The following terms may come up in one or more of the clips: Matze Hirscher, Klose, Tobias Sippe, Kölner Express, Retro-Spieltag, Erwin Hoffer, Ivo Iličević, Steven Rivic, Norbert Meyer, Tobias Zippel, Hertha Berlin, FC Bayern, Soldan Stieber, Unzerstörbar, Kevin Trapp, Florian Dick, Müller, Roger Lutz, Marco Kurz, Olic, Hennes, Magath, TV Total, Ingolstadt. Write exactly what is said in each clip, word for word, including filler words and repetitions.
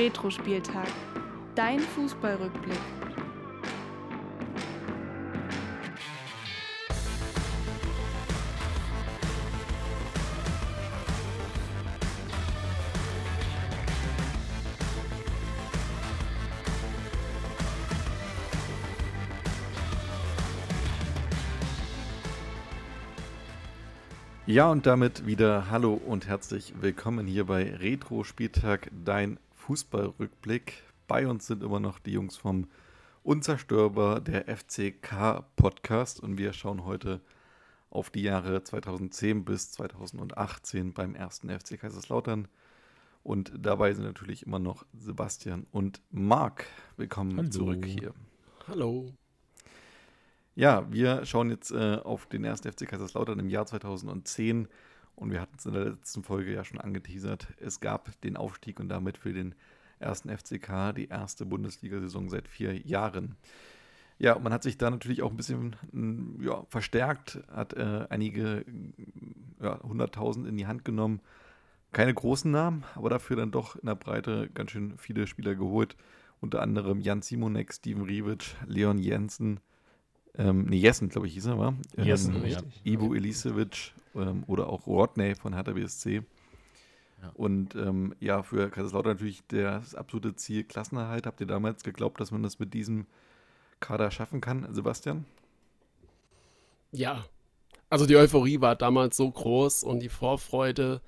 Retro-Spieltag, dein Fußballrückblick. Ja, und damit wieder hallo und herzlich willkommen hier bei Retro-Spieltag, dein Fußballrückblick. Bei uns sind immer noch die Jungs vom Unzerstörbar, der F C K-Podcast. Und wir schauen heute auf die Jahre zweitausendzehn bis zweitausendachtzehn beim ersten F C Kaiserslautern. Und dabei sind natürlich immer noch Sebastian und Marc. Willkommen hallo. Zurück hier. Hallo. Ja, wir schauen jetzt äh, auf den ersten F C Kaiserslautern im Jahr zweitausendzehn und wir hatten es in der letzten Folge ja schon angeteasert. Es gab den Aufstieg und damit für den ersten F C K die erste Bundesliga-Saison seit vier Jahren. Ja, man hat sich da natürlich auch ein bisschen ja, verstärkt, hat äh, einige ja, hunderttausend in die Hand genommen. Keine großen Namen, aber dafür dann doch in der Breite ganz schön viele Spieler geholt. Unter anderem Jan Simonek, Steven Rivic, Leon Jensen, Ähm, nee, Jessen, glaube ich, hieß er, war. Ähm, Jessen, ja. Ivo Iličević ähm, oder auch Rodney von Hertha B S C. Ja. Und ähm, ja, für Kaiserslautern natürlich das absolute Ziel Klassenerhalt. Habt ihr damals geglaubt, dass man das mit diesem Kader schaffen kann, Sebastian? Ja, also die Euphorie war damals so groß und die Vorfreude,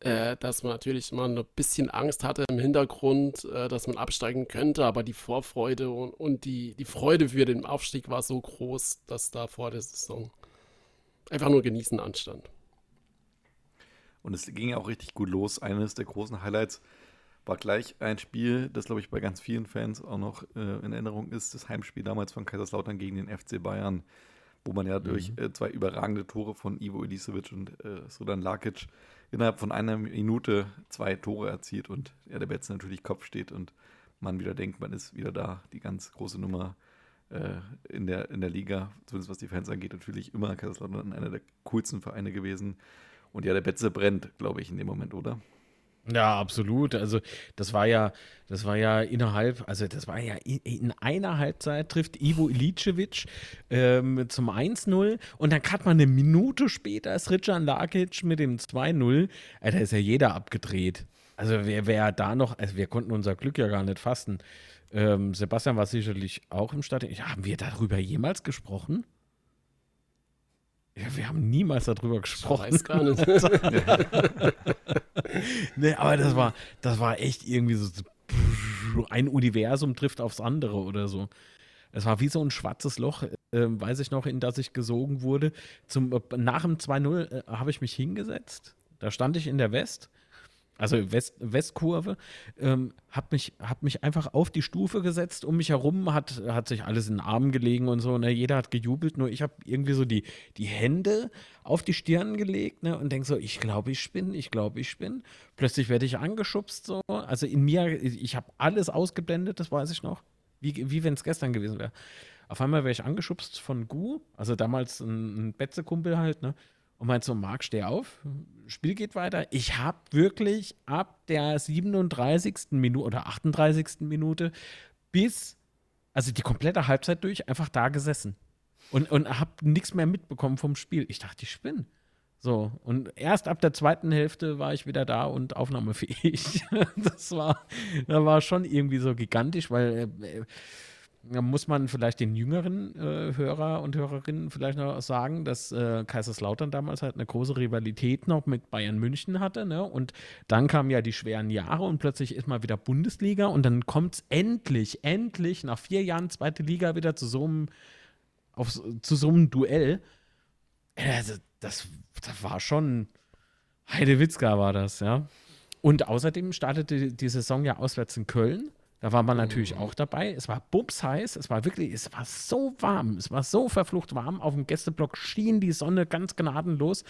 äh, dass man natürlich immer ein bisschen Angst hatte im Hintergrund, äh, dass man absteigen könnte, aber die Vorfreude und, und die, die Freude für den Aufstieg war so groß, dass da vor der Saison einfach nur genießen anstand. Und es ging ja auch richtig gut los. Eines der großen Highlights war gleich ein Spiel, das, glaube ich, bei ganz vielen Fans auch noch äh, in Erinnerung ist, das Heimspiel damals von Kaiserslautern gegen den F C Bayern, wo man ja durch mhm. äh, zwei überragende Tore von Ivo Iličević und äh, Srđan Lakić innerhalb von einer Minute zwei Tore erzielt und ja, der Betze natürlich Kopf steht und man wieder denkt, man ist wieder da, die ganz große Nummer äh, in der, in der Liga, zumindest was die Fans angeht, natürlich immer Kaiserslautern einer der coolsten Vereine gewesen. Und ja, der Betze brennt, glaube ich, in dem Moment, oder? Ja, absolut. Also das war ja, das war ja innerhalb, also das war ja in, in einer Halbzeit trifft Ivo Iličević ähm, zum eins null und dann hat man eine Minute später Srđan Lakić mit dem zwei null. Also, da ist ja jeder abgedreht. Also wer, wer da noch, also wir konnten unser Glück ja gar nicht fassen. Ähm, Sebastian war sicherlich auch im Stadion. Ja, haben wir darüber jemals gesprochen? Ja, wir haben niemals darüber gesprochen. Ich weiß gar nicht. Nee, aber das war, das war echt irgendwie so, ein Universum trifft aufs andere oder so. Es war wie so ein schwarzes Loch, äh, weiß ich noch, in das ich gesogen wurde. Zum, nach dem zwei null äh, habe ich mich hingesetzt. Da stand ich in der West, also West, Westkurve, ähm, habe mich, hab mich einfach auf die Stufe gesetzt, um mich herum hat, hat sich alles in den Armen gelegen und so, ne? Jeder hat gejubelt, nur ich habe irgendwie so die, die Hände auf die Stirn gelegt, ne? Und denke so, ich glaube, ich spinne, ich glaube, ich spinne. Plötzlich werde ich angeschubst, so. Also in mir, ich habe alles ausgeblendet, das weiß ich noch, wie, wie wenn es gestern gewesen wäre. Auf einmal werde ich angeschubst von Gu, also damals ein, ein Betze-Kumpel halt, ne? Und meinte so, Marc, steh auf, Spiel geht weiter. Ich habe wirklich ab der siebenunddreißigsten Minute oder achtunddreißigsten Minute bis, also die komplette Halbzeit durch, einfach da gesessen. Und, und habe nichts mehr mitbekommen vom Spiel. Ich dachte, ich spinne. So, und erst ab der zweiten Hälfte war ich wieder da und aufnahmefähig. Das war, das war schon irgendwie so gigantisch, weil äh, da muss man vielleicht den jüngeren äh, Hörer und Hörerinnen vielleicht noch sagen, dass äh, Kaiserslautern damals halt eine große Rivalität noch mit Bayern München hatte, ne? Und dann kamen ja die schweren Jahre und plötzlich ist mal wieder Bundesliga und dann kommt es endlich, endlich nach vier Jahren zweite Liga wieder zu so einem, auf, zu so einem Duell. Also das, das war schon, Heidewitzka war das, ja. Und außerdem startete die Saison ja auswärts in Köln. Da war man natürlich auch dabei. Es war bumsheiß, es war wirklich, es war so warm, es war so verflucht warm. Auf dem Gästeblock schien die Sonne ganz gnadenlos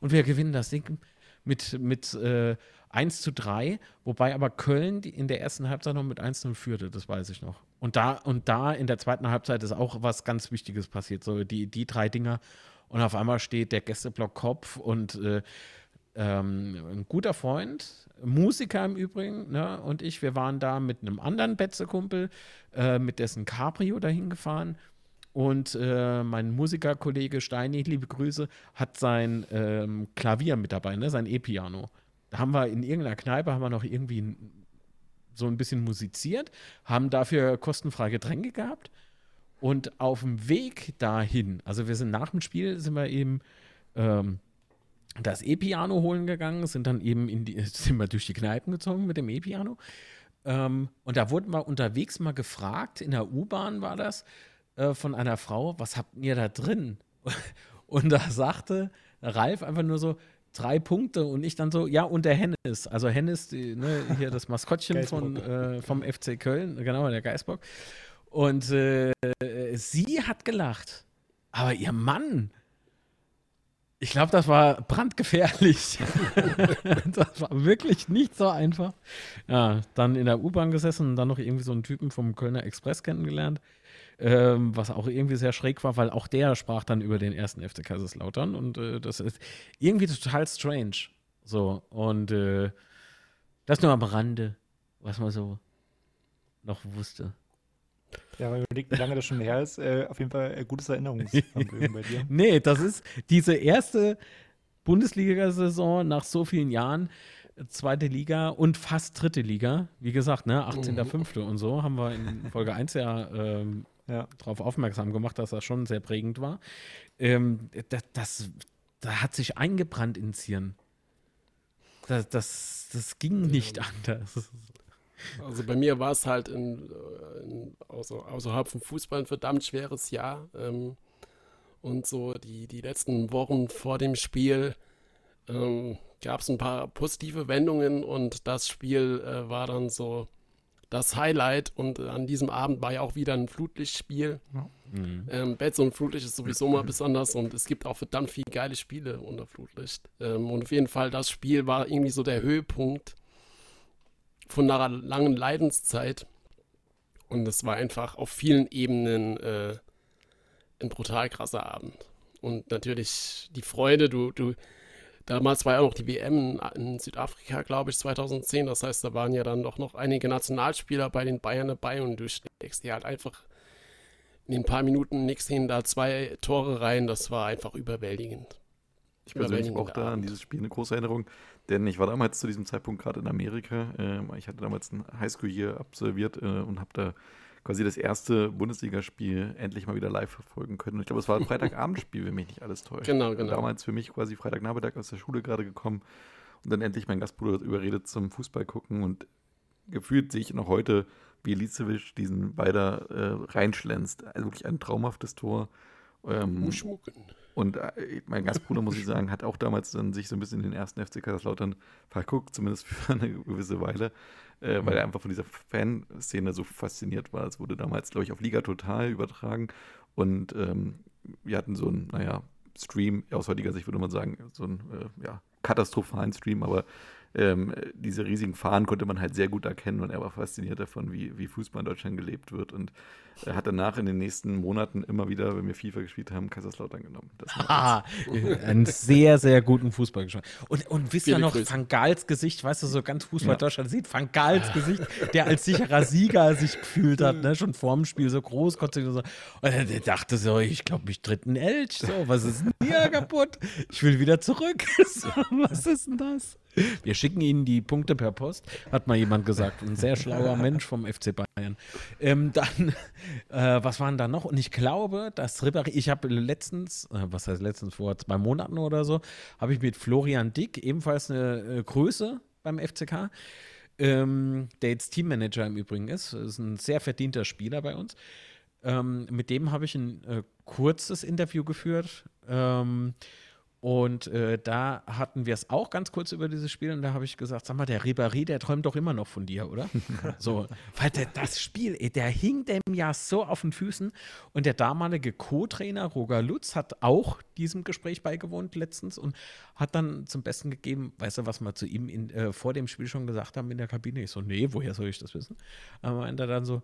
und wir gewinnen das Ding mit, mit äh, eins zu drei, wobei aber Köln in der ersten Halbzeit noch mit eins null führte, das weiß ich noch. Und da, und da in der zweiten Halbzeit ist auch was ganz Wichtiges passiert, so die, die drei Dinger und auf einmal steht der Gästeblock Kopf und äh, ähm, ein guter Freund, Musiker im Übrigen, ne, und ich, wir waren da mit einem anderen Betze-Kumpel, äh, mit dessen Cabrio dahin gefahren. Und äh, mein Musikerkollege Steini, liebe Grüße, hat sein ähm, Klavier mit dabei, ne, sein E-Piano. Da haben wir in irgendeiner Kneipe, haben wir noch irgendwie so ein bisschen musiziert, haben dafür kostenfrei Getränke gehabt. Und auf dem Weg dahin, also wir sind nach dem Spiel, sind wir eben ähm, das E-Piano holen gegangen, sind dann eben in die, sind wir durch die Kneipen gezogen mit dem E-Piano. Ähm, und da wurden wir unterwegs mal gefragt, in der U-Bahn war das, von einer Frau, was habt ihr da drin? Und da sagte Ralf einfach nur so, drei Punkte und ich dann so, ja, und der Hennes. Also Hennes, die, ne, hier das Maskottchen von, äh, vom F C Köln, genau, der Geißbock. Und äh, sie hat gelacht, aber ihr Mann, ich glaube, das war brandgefährlich. Das war wirklich nicht so einfach. Ja, dann in der U-Bahn gesessen und dann noch irgendwie so einen Typen vom Kölner Express kennengelernt. Ähm, was auch irgendwie sehr schräg war, weil auch der sprach dann über den ersten F C Kaiserslautern und äh, das ist irgendwie total strange. So, und äh, das nur am Rande, was man so noch wusste. Ja, aber überlegt, wie lange das schon her ist, äh, auf jeden Fall ein gutes Erinnerungsvermögen bei dir. Nee, das ist diese erste Bundesliga-Saison nach so vielen Jahren, zweite Liga und fast dritte Liga. Wie gesagt, ne, achtzehnter Fünfter mhm. und so haben wir in Folge eins ja ähm, Ja. darauf aufmerksam gemacht, dass das schon sehr prägend war. Ähm, das, das, das hat sich eingebrannt ins Hirn. Das, das, das ging nicht ja. anders. Also bei mir war es halt in, in, außer, außerhalb vom Fußball ein verdammt schweres Jahr. Ähm, und so die, die letzten Wochen vor dem Spiel ähm, gab es ein paar positive Wendungen und das Spiel äh, war dann so das Highlight, und an diesem Abend war ja auch wieder ein Flutlichtspiel. Mhm. Ähm, Betze und Flutlicht ist sowieso mal besonders, und es gibt auch verdammt viele geile Spiele unter Flutlicht. Ähm, und auf jeden Fall, das Spiel war irgendwie so der Höhepunkt von einer langen Leidenszeit, und es war einfach auf vielen Ebenen äh, ein brutal krasser Abend. Und natürlich die Freude, du, du damals war ja auch noch die W M in Südafrika, glaube ich, zweitausendzehn. Das heißt, da waren ja dann doch noch einige Nationalspieler bei den Bayern dabei, und du steckst dir halt einfach in ein paar Minuten nichts hin, da zwei Tore rein. Das war einfach überwältigend. Ich persönlich auch da an dieses Spiel eine große Erinnerung, denn ich war damals zu diesem Zeitpunkt gerade in Amerika. Ich hatte damals ein Highschool hier absolviert und habe da quasi das erste Bundesligaspiel endlich mal wieder live verfolgen können. Und ich glaube, es war ein Freitagabendspiel, wenn mich nicht alles täuscht. Genau, genau. Damals für mich quasi Freitagnachmittag aus der Schule gerade gekommen und dann endlich mein Gastbruder überredet zum Fußball gucken, und gefühlt sehe ich noch heute, wie Iličević diesen Beider äh, reinschlänzt. Also wirklich ein traumhaftes Tor. Ähm, und äh, mein Gastbruder, muss ich sagen, hat auch damals dann sich so ein bisschen in den ersten F C Kaiserslautern verguckt, zumindest für eine gewisse Weile. Äh, weil er einfach von dieser Fanszene so fasziniert war. Das wurde damals, glaube ich, auf Liga Total übertragen. Und ähm, wir hatten so einen, naja, Stream, aus heutiger Sicht würde man sagen, so einen äh, ja, katastrophalen Stream, aber ähm, diese riesigen Fahnen konnte man halt sehr gut erkennen, und er war fasziniert davon, wie, wie Fußball in Deutschland gelebt wird, und äh, hat danach in den nächsten Monaten immer wieder, wenn wir FIFA gespielt haben, Kaiserslautern genommen. Ah, einen sehr, sehr guten Fußball geschaut. Und, und wisst ihr noch, Van Gaals Gesicht, weißt du, so ganz Fußball ja. Deutschland sieht, Van Gaals Gesicht, der als sicherer Sieger sich gefühlt hat, ne? Schon vorm Spiel so großkotzig und so. Und der dachte so, ich glaube, mich tritt ein Elch, so, was ist denn hier kaputt? Ich will wieder zurück. So, was ist denn das? Wir schicken Ihnen die Punkte per Post, hat mal jemand gesagt. Ein sehr schlauer Mensch vom F C Bayern. Ähm, dann, äh, was waren da noch? Und ich glaube, dass Ribéry, ich habe letztens, äh, was heißt letztens, vor zwei Monaten oder so, habe ich mit Florian Dick, ebenfalls eine äh, Größe beim F C K, ähm, der jetzt Teammanager im Übrigen ist, ist ein sehr verdienter Spieler bei uns. Ähm, mit dem habe ich ein äh, kurzes Interview geführt. Ähm, Und äh, da hatten wir es auch ganz kurz über dieses Spiel, und da habe ich gesagt, sag mal, der Ribéry, der träumt doch immer noch von dir, oder? So, weil der, das Spiel, ey, der hing dem ja so auf den Füßen, und der damalige Co-Trainer Roger Lutz hat auch diesem Gespräch beigewohnt letztens und hat dann zum Besten gegeben, weißt du, was wir zu ihm in, äh, vor dem Spiel schon gesagt haben in der Kabine. Ich so, nee, woher soll ich das wissen? Aber meinte er dann so,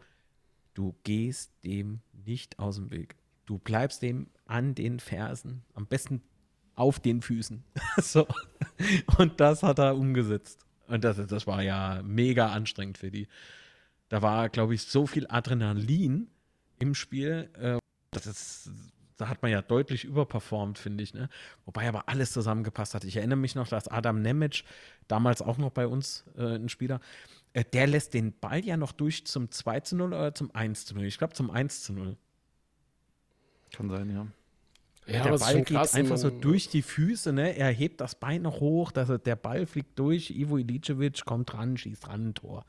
du gehst dem nicht aus dem Weg. Du bleibst dem an den Fersen. Am besten auf den Füßen. So. Und das hat er umgesetzt. Und das, das war ja mega anstrengend für die. Da war, glaube ich, so viel Adrenalin im Spiel. Äh, das ist, da hat man ja deutlich überperformt, finde ich. Ne? Wobei aber alles zusammengepasst hat. Ich erinnere mich noch, dass Adam Nemic, damals auch noch bei uns äh, ein Spieler, äh, der lässt den Ball ja noch durch zum zwei zu null oder zum eins zu null. Ich glaube, zum eins zu null. Kann sein, ja. Ja, der Ball geht einfach so durch die Füße, ne? Er hebt das Bein noch hoch, dass er, der Ball fliegt durch, Ivo Iličević kommt ran, schießt ran, ein Tor.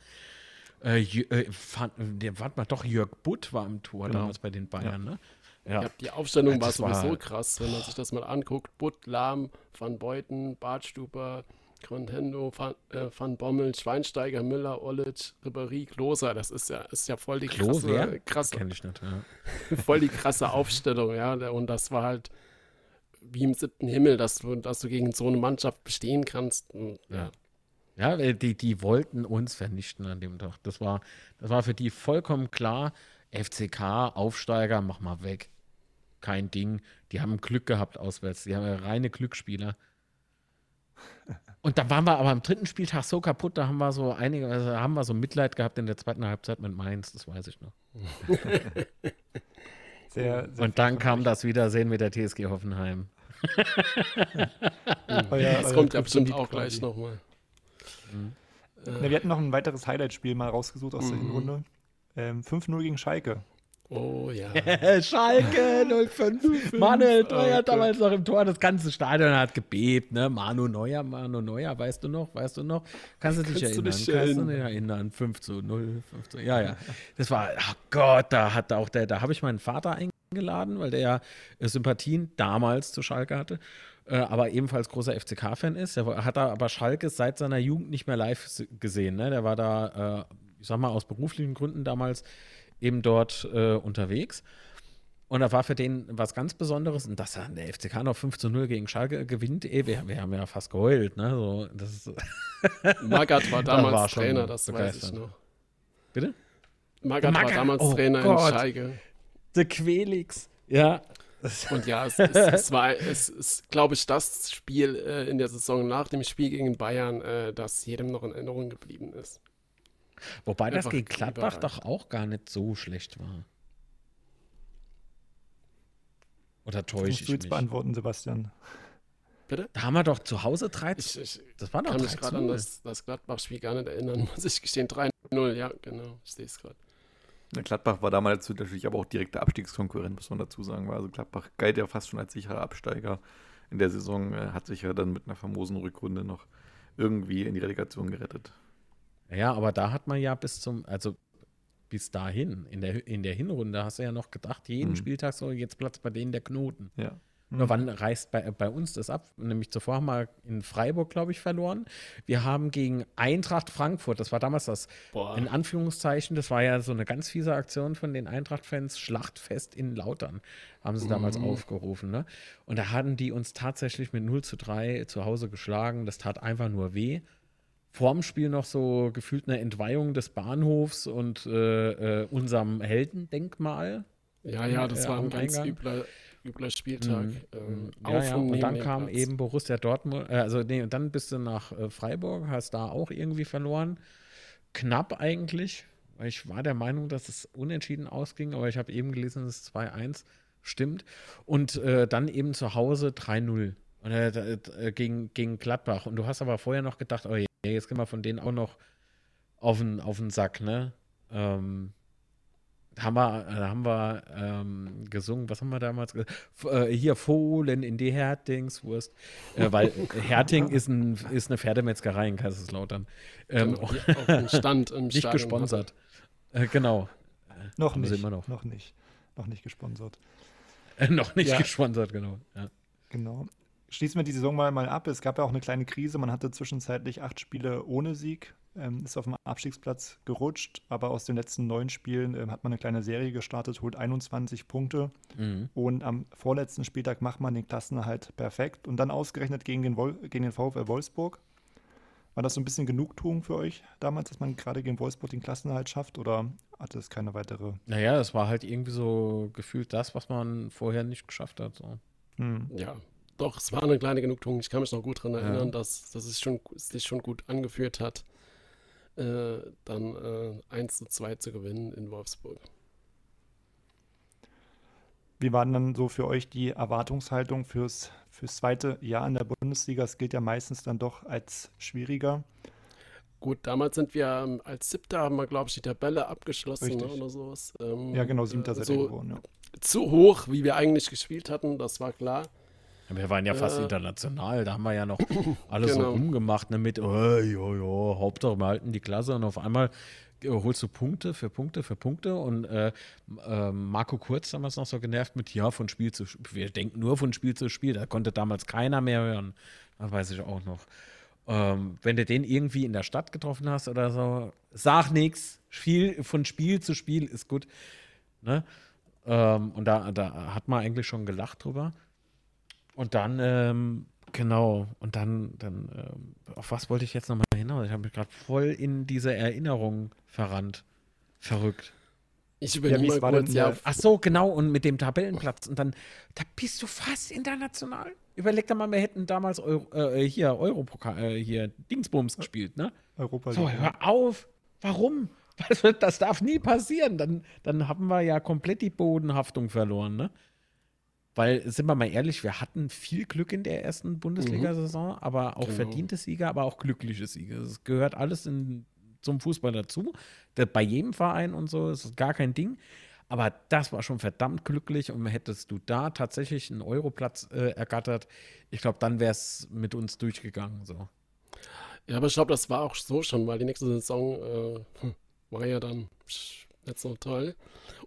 Äh, äh, fand, der, warte mal, doch, Jörg Butt war im Tor, genau, damals bei den Bayern, ja, ne? Ja. Ja, die Aufstellung das war sowieso war, krass, wenn man sich das mal anguckt. Butt, Lahm, Van Beuten, Bartstuber, Gründhendo, Van, äh, Van Bommel, Schweinsteiger, Müller, Olic, Ribéry, Klose, das ist ja, ist ja voll die krasse, Klose, krasse, kenn ich nicht, ja. voll die krasse Aufstellung, ja, und das war halt wie im siebten Himmel, dass du, dass du gegen so eine Mannschaft bestehen kannst. Und, ja, ja, ja die, die wollten uns vernichten an dem Tag, das war, das war für die vollkommen klar, F C K, Aufsteiger, mach mal weg, kein Ding, die haben Glück gehabt auswärts, die haben ja reine Glücksspieler. Und da waren wir aber am dritten Spieltag so kaputt, da haben wir so einige, also haben wir so Mitleid gehabt in der zweiten Halbzeit mit Mainz, das weiß ich noch. sehr, sehr und dann kam das Wiedersehen mit der T S G Hoffenheim. oh ja, das kommt ja bestimmt auch quasi gleich nochmal. Mhm. Äh. Wir hatten noch ein weiteres Highlight-Spiel mal rausgesucht aus mhm. der Hinrunde. Ähm, fünf null gegen Schalke. Oh ja. Schalke null fünf. Manuel Neuer oh, damals noch im Tor. Das ganze Stadion hat gebebt, ne? Manu Neuer, Manu Neuer, weißt du noch, weißt du noch? Kannst du dich erinnern? Kannst du dich erinnern? fünf zu null, fünf zu, ja, ja. Das war, ach Gott, da hat auch der, da habe ich meinen Vater eingeladen, weil der ja Sympathien damals zu Schalke hatte, aber ebenfalls großer F C K-Fan ist. Der hat da aber Schalke seit seiner Jugend nicht mehr live gesehen, ne? Der war da, ich sag mal, aus beruflichen Gründen damals eben dort äh, unterwegs. Und da war für den was ganz Besonderes. Und dass dann der F C K noch fünf zu null gegen Schalke gewinnt, ey, wir, wir haben ja fast geheult. Ne? So, das Magath war damals war Trainer, das begeistert, weiß ich noch. Bitte? Magath war damals oh Trainer Gott. in Schalke. The Quelix. Ja. Und ja, es, es, es war, es ist, glaube ich, das Spiel äh, in der Saison nach dem Spiel gegen Bayern, äh, das jedem noch in Erinnerung geblieben ist. Wobei einfach das gegen Gladbach doch auch gar nicht so schlecht war. Oder täusche ich mich? Musst du jetzt beantworten, Sebastian. Bitte? Da haben wir doch zu Hause dreizehn. Ich, ich das war doch kann mich gerade an das, das Gladbach-Spiel gar nicht erinnern, muss ich gestehen. drei null, ja, genau. Ich sehe es gerade. Gladbach war damals natürlich aber auch direkter Abstiegskonkurrent, muss man dazu sagen. Also Gladbach galt ja fast schon als sicherer Absteiger in der Saison. Hat sich ja dann mit einer famosen Rückrunde noch irgendwie in die Relegation gerettet. Ja, aber da hat man ja bis zum, also bis dahin, in der, in der Hinrunde hast du ja noch gedacht, jeden mhm. Spieltag soll jetzt Platz bei denen der Knoten. Ja. Mhm. Nur wann reißt bei, bei uns das ab? Nämlich zuvor haben wir in Freiburg, glaube ich, verloren. Wir haben gegen Eintracht Frankfurt, das war damals das, Boah. in Anführungszeichen, das war ja so eine ganz fiese Aktion von den Eintracht-Fans, Schlachtfest in Lautern, haben sie mhm. damals aufgerufen. Ne? Und da hatten die uns tatsächlich mit null zu drei zu Hause geschlagen, das tat einfach nur weh. Vorm Spiel noch so gefühlt eine Entweihung des Bahnhofs und äh, äh, unserem Heldendenkmal. Ja, ja, das äh, war ein ganz übler, übler Spieltag. Mhm. Ähm, ja, ja. Und dann kam Platz. eben Borussia Dortmund, äh, also nee, und dann bist du nach äh, Freiburg, hast da auch irgendwie verloren. Knapp eigentlich, weil ich war der Meinung, dass es unentschieden ausging, aber ich habe eben gelesen, dass es zwei eins stimmt. Und äh, dann eben zu Hause drei null und, äh, äh, gegen, gegen Gladbach. Und du hast aber vorher noch gedacht, oh je, ja, jetzt gehen wir von denen auch noch auf den, auf den Sack, ne? Ähm, haben wir, haben wir ähm, gesungen, was haben wir damals gesungen? F- äh, hier, Fohlen in die Hertingswurst. Äh, weil Herting ist, ein, ist eine Pferdemetzgerei in Kaiserslautern. Ähm, genau, auf dem Stand im Nicht gesponsert. Äh, genau. Noch nicht, immer noch. noch nicht. Noch nicht gesponsert. Äh, noch nicht ja. gesponsert, genau. Ja. Genau. Schließen wir die Saison mal, mal ab. Es gab ja auch eine kleine Krise. Man hatte zwischenzeitlich acht Spiele ohne Sieg, ähm, ist auf dem Abstiegsplatz gerutscht. Aber aus den letzten neun Spielen ähm, hat man eine kleine Serie gestartet, holt einundzwanzig Punkte. Mhm. Und am vorletzten Spieltag macht man den Klassenerhalt perfekt. Und dann ausgerechnet gegen den, Vol- gegen den VfL Wolfsburg. War das so ein bisschen Genugtuung für euch damals, dass man gerade gegen Wolfsburg den Klassenerhalt schafft? Oder hatte es keine weitere? Naja, das war halt irgendwie so gefühlt das, was man vorher nicht geschafft hat. So. Mhm. Ja. doch, es war eine kleine Genugtuung. Ich kann mich noch gut daran erinnern, ja. dass, dass es schon, sich schon gut angeführt hat, äh, dann äh, eins zu zwei zu gewinnen in Wolfsburg. Wie waren dann so für euch die Erwartungshaltung fürs, fürs zweite Jahr in der Bundesliga? Es gilt ja meistens dann doch als schwieriger. Gut, damals sind wir ähm, als Siebter, haben wir, glaube ich, die Tabelle abgeschlossen, ne, oder sowas. Ähm, ja, genau, Siebter äh, so geworden, ja. Zu hoch, wie wir eigentlich gespielt hatten, das war klar. Ja, wir waren ja äh, fast international, da haben wir ja noch alles genau. so rumgemacht, ne, mit, oh, jo, jo, Hauptsache, wir halten die Klasse, und auf einmal holst du Punkte für Punkte für Punkte, und äh, äh, Marco Kurz damals noch so genervt mit, ja, von Spiel zu Spiel, wir denken nur von Spiel zu Spiel, da konnte damals keiner mehr hören, das weiß ich auch noch. Ähm, wenn du den irgendwie in der Stadt getroffen hast oder so, sag nichts, Spiel, von Spiel zu Spiel ist gut. Ne? Ähm, und da, da hat man eigentlich schon gelacht drüber. Und dann, ähm, genau, und dann, dann ähm, auf was wollte ich jetzt nochmal hinaus? Ich habe mich gerade voll in diese Erinnerung verrannt. Verrückt. Ich übernehme ja, mal kurz, ja. Ach so, genau, und mit dem Tabellenplatz. Und dann, da bist du fast international. Überleg da mal, wir hätten damals Euro, äh, hier Europokal, äh, hier Dingsbums gespielt, ne? Europa so, hör auf! Warum? Das darf nie passieren. Dann, dann haben wir ja komplett die Bodenhaftung verloren, ne? Weil, sind wir mal ehrlich, wir hatten viel Glück in der ersten Bundesliga-Saison, mhm. aber auch genau. verdiente Sieger, aber auch glückliche Sieger. Es gehört alles in, zum Fußball dazu. Bei jedem Verein und so, ist gar kein Ding. Aber das war schon verdammt glücklich, und hättest du da tatsächlich einen Europlatz äh, ergattert, ich glaube, dann wäre es mit uns durchgegangen. So. Ja, aber ich glaube, das war auch so schon, weil die nächste Saison äh, war ja dann nicht so toll.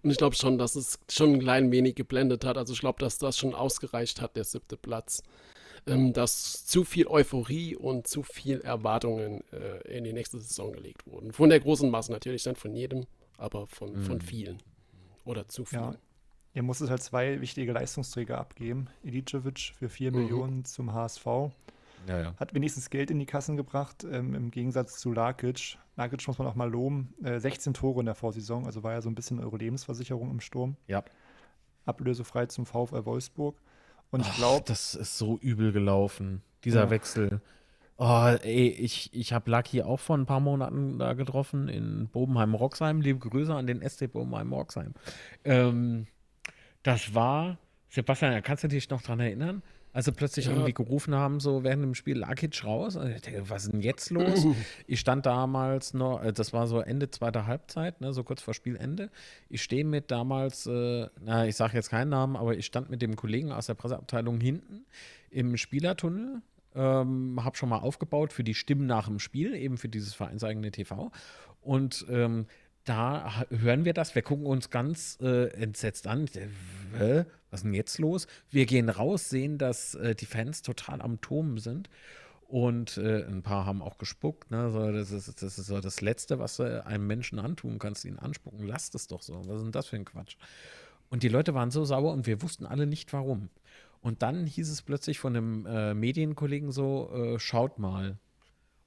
Und ich glaube schon, dass es schon ein klein wenig geblendet hat. Also ich glaube, dass das schon ausgereicht hat, der siebte Platz. Ähm, dass zu viel Euphorie und zu viel Erwartungen äh, in die nächste Saison gelegt wurden. Von der großen Masse natürlich, nicht von jedem, aber von, mhm. von vielen. Oder zu viel. Ja, ihr musstet halt zwei wichtige Leistungsträger abgeben. Iličević für vier mhm. Millionen zum H S V. Ja, ja. Hat wenigstens Geld in die Kassen gebracht, ähm, im Gegensatz zu Lakić. Lakić muss man auch mal loben. Äh, sechzehn Tore in der Vorsaison, also war ja so ein bisschen eure Lebensversicherung im Sturm. Ja. Ablösefrei zum VfL Wolfsburg. Und ich glaube, das ist so übel gelaufen, dieser ja. Wechsel. Oh, ey, ich, ich habe Lucky auch vor ein paar Monaten da getroffen in Bobenheim-Roxheim. Liebe Grüße an den S C Bobenheim-Roxheim. Ähm, das war, Sebastian, kannst du dich noch dran erinnern? Als sie plötzlich ja. irgendwie gerufen haben, so während dem Spiel Lakić raus. Und ich dachte, was ist denn jetzt los? Ich stand damals noch, das war so Ende zweiter Halbzeit, ne, so kurz vor Spielende. Ich stehe mit damals, äh, na, ich sage jetzt keinen Namen, aber ich stand mit dem Kollegen aus der Presseabteilung hinten im Spielertunnel. Ähm, habe schon mal aufgebaut für die Stimmen nach dem Spiel, eben für dieses vereinseigene T V. Und ähm, da hören wir das, wir gucken uns ganz äh, entsetzt an. Äh, was ist denn jetzt los? Wir gehen raus, sehen, dass äh, die Fans total am Toben sind. Und äh, ein paar haben auch gespuckt. Ne? So, das, ist, das ist so das Letzte, was du einem Menschen antun kannst, ihn anspucken. Lass das doch so. Was ist denn das für ein Quatsch? Und die Leute waren so sauer, und wir wussten alle nicht, warum. Und dann hieß es plötzlich von einem äh, Medienkollegen so, äh, schaut mal.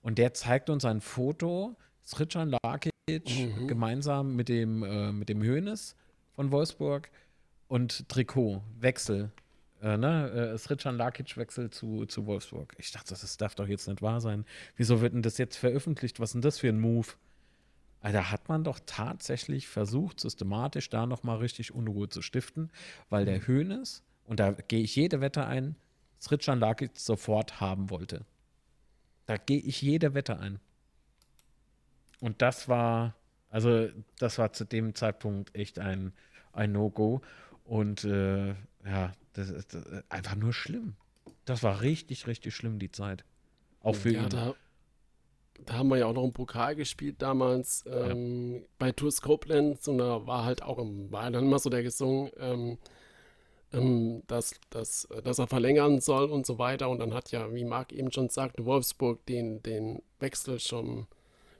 Und der zeigt uns ein Foto, Srđan Lakić mhm. gemeinsam mit dem, äh, mit dem Hennes von Wolfsburg, und Trikot, Wechsel. Äh, ne? äh, Srđan Lakić Wechsel zu, zu Wolfsburg. Ich dachte, das darf doch jetzt nicht wahr sein. Wieso wird denn das jetzt veröffentlicht? Was ist denn das für ein Move? Da hat man doch tatsächlich versucht, systematisch da nochmal richtig Unruhe zu stiften, weil mhm. der Hennes, und da gehe ich jede Wette ein, Srđan Lakić sofort haben wollte. Da gehe ich jede Wette ein. Und das war, also das war zu dem Zeitpunkt echt ein, ein No-Go. Und äh, ja, das ist äh, einfach nur schlimm. Das war richtig, richtig schlimm, die Zeit. Auch für ja, ihn. Da, da haben wir ja auch noch einen Pokal gespielt damals, ähm, ja. bei Tours Koblenz. Und da war halt auch, im, war dann immer so der gesungen, ähm, Ähm, dass, dass, dass er verlängern soll und so weiter. Und dann hat ja, wie Marc eben schon sagte, Wolfsburg den, den Wechsel schon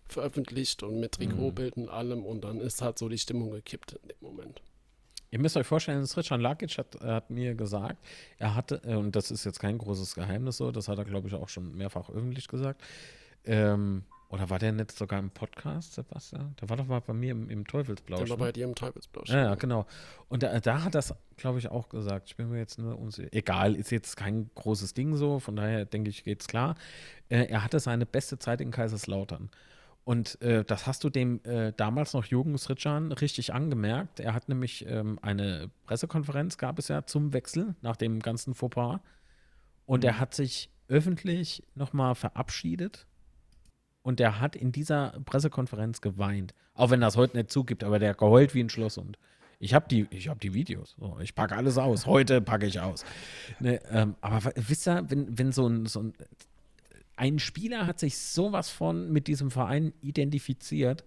veröffentlicht und mit Trikotbild mhm. und allem. Und dann ist halt so die Stimmung gekippt in dem Moment. Ihr müsst euch vorstellen, Srđan Lakić hat, hat mir gesagt, er hatte, und das ist jetzt kein großes Geheimnis so, das hat er, glaube ich, auch schon mehrfach öffentlich gesagt, ähm, Oder war der nicht sogar im Podcast, Sebastian? Der war doch mal bei mir im, im Teufelsblausch. Der war bei dir im Teufelsblausch. Ja, ja, genau. Und da, da hat das, glaube ich, auch gesagt. Ich bin mir jetzt nur unsicher. Egal, ist jetzt kein großes Ding so. Von daher, denke ich, geht's klar. Äh, er hatte seine beste Zeit in Kaiserslautern. Und äh, das hast du dem äh, damals noch Jürgen Srđan richtig angemerkt. Er hat nämlich ähm, eine Pressekonferenz, gab es ja, zum Wechsel nach dem ganzen Fauxpas. Und mhm. er hat sich öffentlich nochmal verabschiedet. Und der hat in dieser Pressekonferenz geweint. Auch wenn das heute nicht zugibt, aber der hat geheult wie ein Schlosshund. Ich habe die, ich hab die Videos. So, ich packe alles aus. Heute packe ich aus. Ne, ähm, aber wisst ihr, wenn, wenn so, ein, so ein, ein Spieler hat sich sowas von mit diesem Verein identifiziert,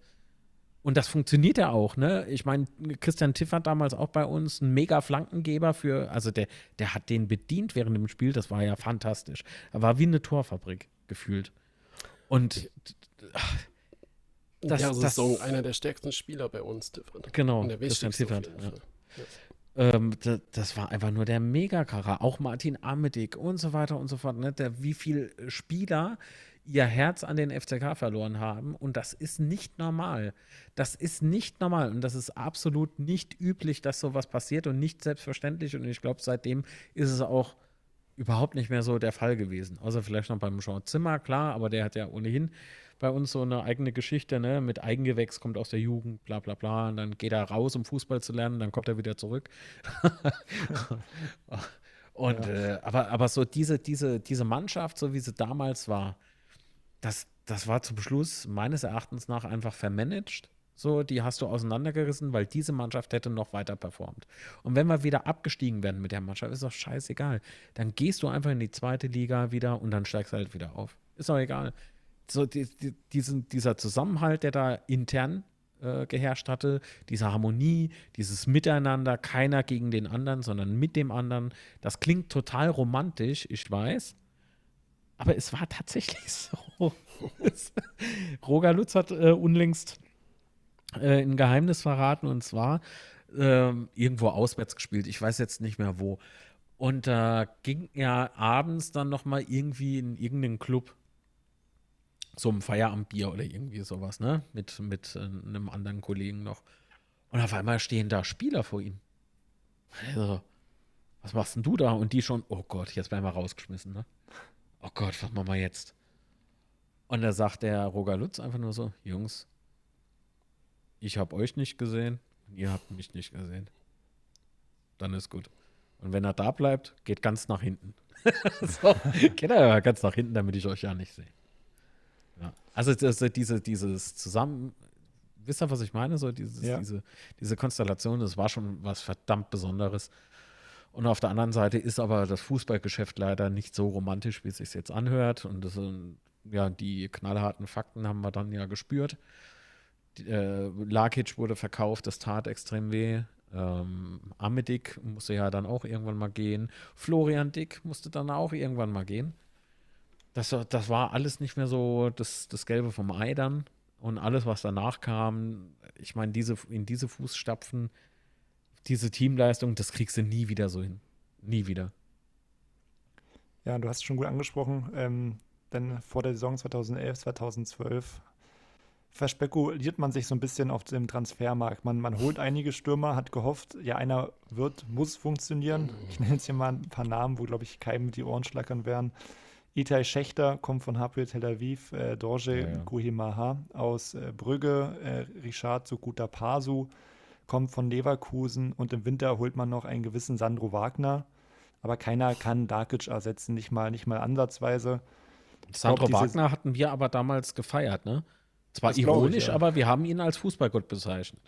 und das funktioniert ja auch, ne? Ich meine, Christian Tiffert damals auch bei uns, ein mega Flankengeber für, also der, der hat den bedient während dem Spiel, das war ja fantastisch. Er war wie eine Torfabrik gefühlt. Und ach, das, ja, also das ist so einer der stärksten Spieler bei uns, Tiffert. Genau, der Christian Tiffert. Ja. Ja. Ähm, das, das war einfach nur der Megakara. Auch Martin Amedick und so weiter und so fort. Ne? Der, wie viele Spieler ihr Herz an den F C K verloren haben. Und das ist nicht normal. Das ist nicht normal. Und das ist absolut nicht üblich, dass sowas passiert und nicht selbstverständlich. Und ich glaube, seitdem ist es auch überhaupt nicht mehr so der Fall gewesen. Außer vielleicht noch beim Jean Zimmer, klar, aber der hat ja ohnehin bei uns so eine eigene Geschichte, ne? Mit Eigengewächs, kommt aus der Jugend, bla bla bla, und dann geht er raus, um Fußball zu lernen, dann kommt er wieder zurück. Und ja. äh, aber, aber so diese, diese, diese Mannschaft, so wie sie damals war, das, das war zum Schluss meines Erachtens nach einfach vermanagt. So, die hast du auseinandergerissen, weil diese Mannschaft hätte noch weiter performt. Und wenn wir wieder abgestiegen werden mit der Mannschaft, ist doch scheißegal. Dann gehst du einfach in die zweite Liga wieder und dann steigst du halt wieder auf. Ist doch egal. So, die, die, diesen, dieser Zusammenhalt, der da intern äh, geherrscht hatte, diese Harmonie, dieses Miteinander, keiner gegen den anderen, sondern mit dem anderen, das klingt total romantisch, ich weiß. Aber es war tatsächlich so. Roger Lutz hat äh, unlängst ein Geheimnis verraten, und zwar ähm, irgendwo auswärts gespielt. Ich weiß jetzt nicht mehr wo. Und da äh, ging er abends dann nochmal irgendwie in irgendeinen Club, so ein Feierabendbier oder irgendwie sowas, ne? Mit, mit äh, einem anderen Kollegen noch. Und auf einmal stehen da Spieler vor ihm. Also, was machst denn du da? Und die schon, oh Gott, jetzt werden wir rausgeschmissen, ne? Oh Gott, was machen wir jetzt? Und da sagt der Roger Lutz einfach nur so, Jungs, ich habe euch nicht gesehen, ihr habt mich nicht gesehen. Dann ist gut. Und wenn er da bleibt, geht ganz nach hinten. So, geht er ganz nach hinten, damit ich euch ja nicht sehe. Ja. Also das, diese, dieses Zusammen, wisst ihr, was ich meine? So dieses, ja. diese, diese Konstellation, das war schon was verdammt Besonderes. Und auf der anderen Seite ist aber das Fußballgeschäft leider nicht so romantisch, wie es sich jetzt anhört. Und das sind, ja, die knallharten Fakten haben wir dann ja gespürt. Äh, Lakić wurde verkauft, das tat extrem weh. Ähm, Amedick musste ja dann auch irgendwann mal gehen. Florian Dick musste dann auch irgendwann mal gehen. Das, das war alles nicht mehr so das, das Gelbe vom Ei dann. Und alles, was danach kam, ich meine, diese, in diese Fußstapfen, diese Teamleistung, das kriegst du nie wieder so hin. Nie wieder. Ja, du hast es schon gut angesprochen. Ähm, denn vor der Saison zweitausendelf, zweitausendzwelf verspekuliert man sich so ein bisschen auf dem Transfermarkt. Man, man holt einige Stürmer, hat gehofft, ja, einer wird, muss funktionieren. Ich nenne jetzt hier mal ein paar Namen, wo, glaube ich, keinem die Ohren schlackern werden. Itai Schächter kommt von Hapoel Tel Aviv, äh, Dorje ja, ja. Guhimaha aus äh, Brügge, äh, Richard Sukutapasu kommt von Leverkusen, und im Winter holt man noch einen gewissen Sandro Wagner. Aber keiner kann Lakić ersetzen, nicht mal, nicht mal ansatzweise. Sandro glaub, Wagner hatten wir aber damals gefeiert, ne? Zwar das ironisch, ich, ja. aber wir haben ihn als Fußballgott bezeichnet,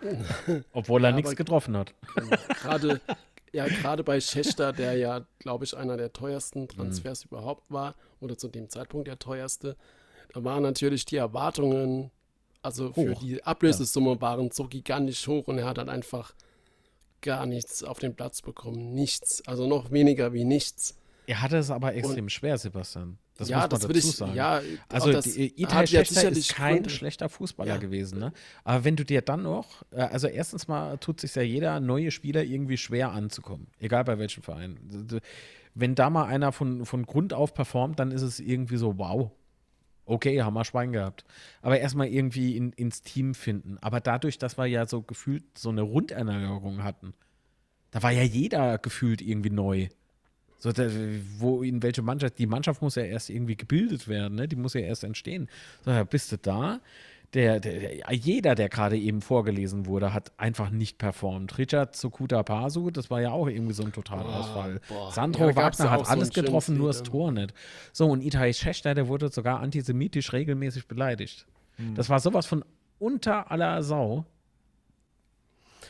obwohl er ja, nichts getroffen hat. Gerade ja, gerade bei Schächter, der ja, glaube ich, einer der teuersten Transfers mhm. überhaupt war, oder zu dem Zeitpunkt der teuerste, da waren natürlich die Erwartungen, also hoch. Für die Ablösesumme ja. waren so gigantisch hoch, und er hat dann einfach gar nichts auf den Platz bekommen, nichts, also noch weniger wie nichts. Er hatte es aber extrem und, schwer, Sebastian. Das ja, muss man das dazu ich, sagen. Ja, also Itai Schächter ist kein Gründe. schlechter Fußballer ja. gewesen. Ne? Aber wenn du dir dann noch, also erstens mal tut sich ja jeder neue Spieler irgendwie schwer anzukommen, egal bei welchem Verein. Wenn da mal einer von, von Grund auf performt, dann ist es irgendwie so, wow. Okay, haben wir Schwein gehabt. Aber erstmal irgendwie in, ins Team finden. Aber dadurch, dass wir ja so gefühlt so eine Runderneuerung hatten, da war ja jeder gefühlt irgendwie neu. So, da, wo, in welche Mannschaft? Die Mannschaft muss ja erst irgendwie gebildet werden, ne? Die muss ja erst entstehen. So, da bist du da. Der, der, jeder, der gerade eben vorgelesen wurde, hat einfach nicht performt. Richard Tsukuta-Pasu, das war ja auch irgendwie so ein Totalausfall. Oh, Sandro ja, Wagner hat alles so getroffen, nur das Tor nicht. So, und Itai Schächter, der wurde sogar antisemitisch regelmäßig beleidigt. Hm. Das war sowas von unter aller Sau.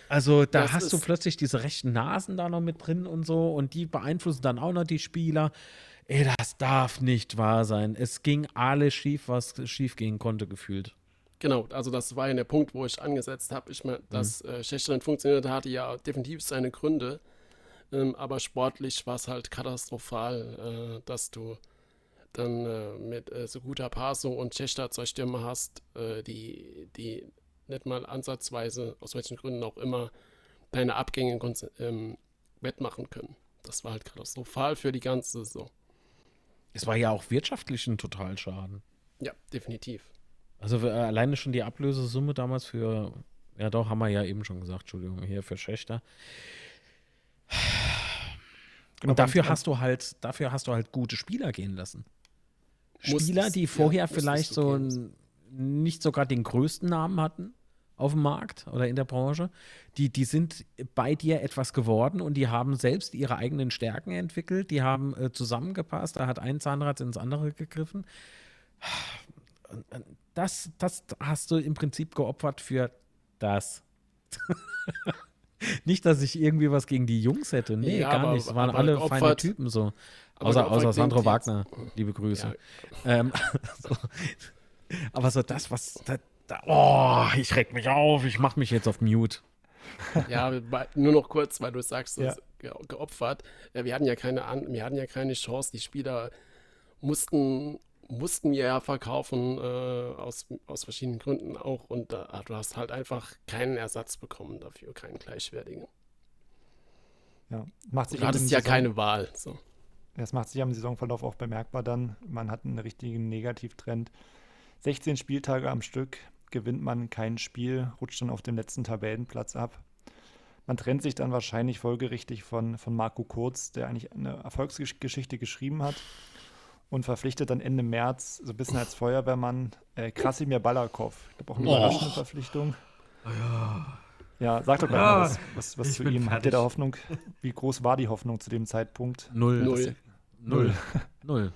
Also, da das hast du plötzlich diese rechten Nasen da noch mit drin und so, und die beeinflussen dann auch noch die Spieler. Ey, das darf nicht wahr sein. Es ging alles schief, was schief gehen konnte, gefühlt. Genau, also das war ja der Punkt, wo ich angesetzt habe. Ich meine, mhm. dass äh, Schächter nicht funktioniert, hatte ja definitiv seine Gründe. Ähm, aber sportlich war es halt katastrophal, äh, dass du dann äh, mit äh, Tsukuta-Pasu und Schächter zwei Stürmer hast, äh, die, die nicht mal ansatzweise, aus welchen Gründen auch immer, deine Abgänge ähm, wettmachen können. Das war halt katastrophal für die ganze Saison. Es war ja auch wirtschaftlich ein Totalschaden. Ja, definitiv. Also wir, alleine schon die Ablösesumme damals für, ja doch, haben wir ja eben schon gesagt, Entschuldigung, hier für Schächter. Und aber dafür hast du halt, dafür hast du halt gute Spieler gehen lassen. Spieler, die vorher ja, vielleicht so ein, nicht sogar den größten Namen hatten auf dem Markt oder in der Branche, die, die sind bei dir etwas geworden und die haben selbst ihre eigenen Stärken entwickelt, die haben äh, zusammengepasst, da hat ein Zahnrad ins andere gegriffen. Das, das hast du im Prinzip geopfert für das. Nicht, dass ich irgendwie was gegen die Jungs hätte. Nee, ja, gar aber, nicht. Es waren alle geopfert, feine Typen so. Außer, außer Sandro Wagner. Liebe Grüße. Ja. Ähm, so. Aber so das, was da, da, oh, ich reg mich auf. Ich mach mich jetzt auf Mute. Ja, nur noch kurz, weil du sagst, ja. geopfert. Ja, wir hatten ja keine, wir hatten ja keine Chance. Die Spieler mussten mussten wir ja verkaufen, äh, aus, aus verschiedenen Gründen auch. Und da, du hast halt einfach keinen Ersatz bekommen dafür, keinen gleichwertigen. Ja, macht sich du hattest ja Saison, keine Wahl. So. Das macht sich am Saisonverlauf auch bemerkbar dann. Man hat einen richtigen Negativtrend. sechzehn Spieltage am Stück gewinnt man kein Spiel, rutscht dann auf dem letzten Tabellenplatz ab. Man trennt sich dann wahrscheinlich folgerichtig von, von Marco Kurz, der eigentlich eine Erfolgsgeschichte geschrieben hat. Und verpflichtet dann Ende März, so ein bisschen als Feuerwehrmann, äh, Krasimir Balakow. Ich glaube, auch eine überraschende oh. Verpflichtung. Ja. ja, sag doch mal, ja. was, was, was zu ihm. Habt ihr da Hoffnung? Wie groß war die Hoffnung zu dem Zeitpunkt? Null. Null. Null. Null. Null.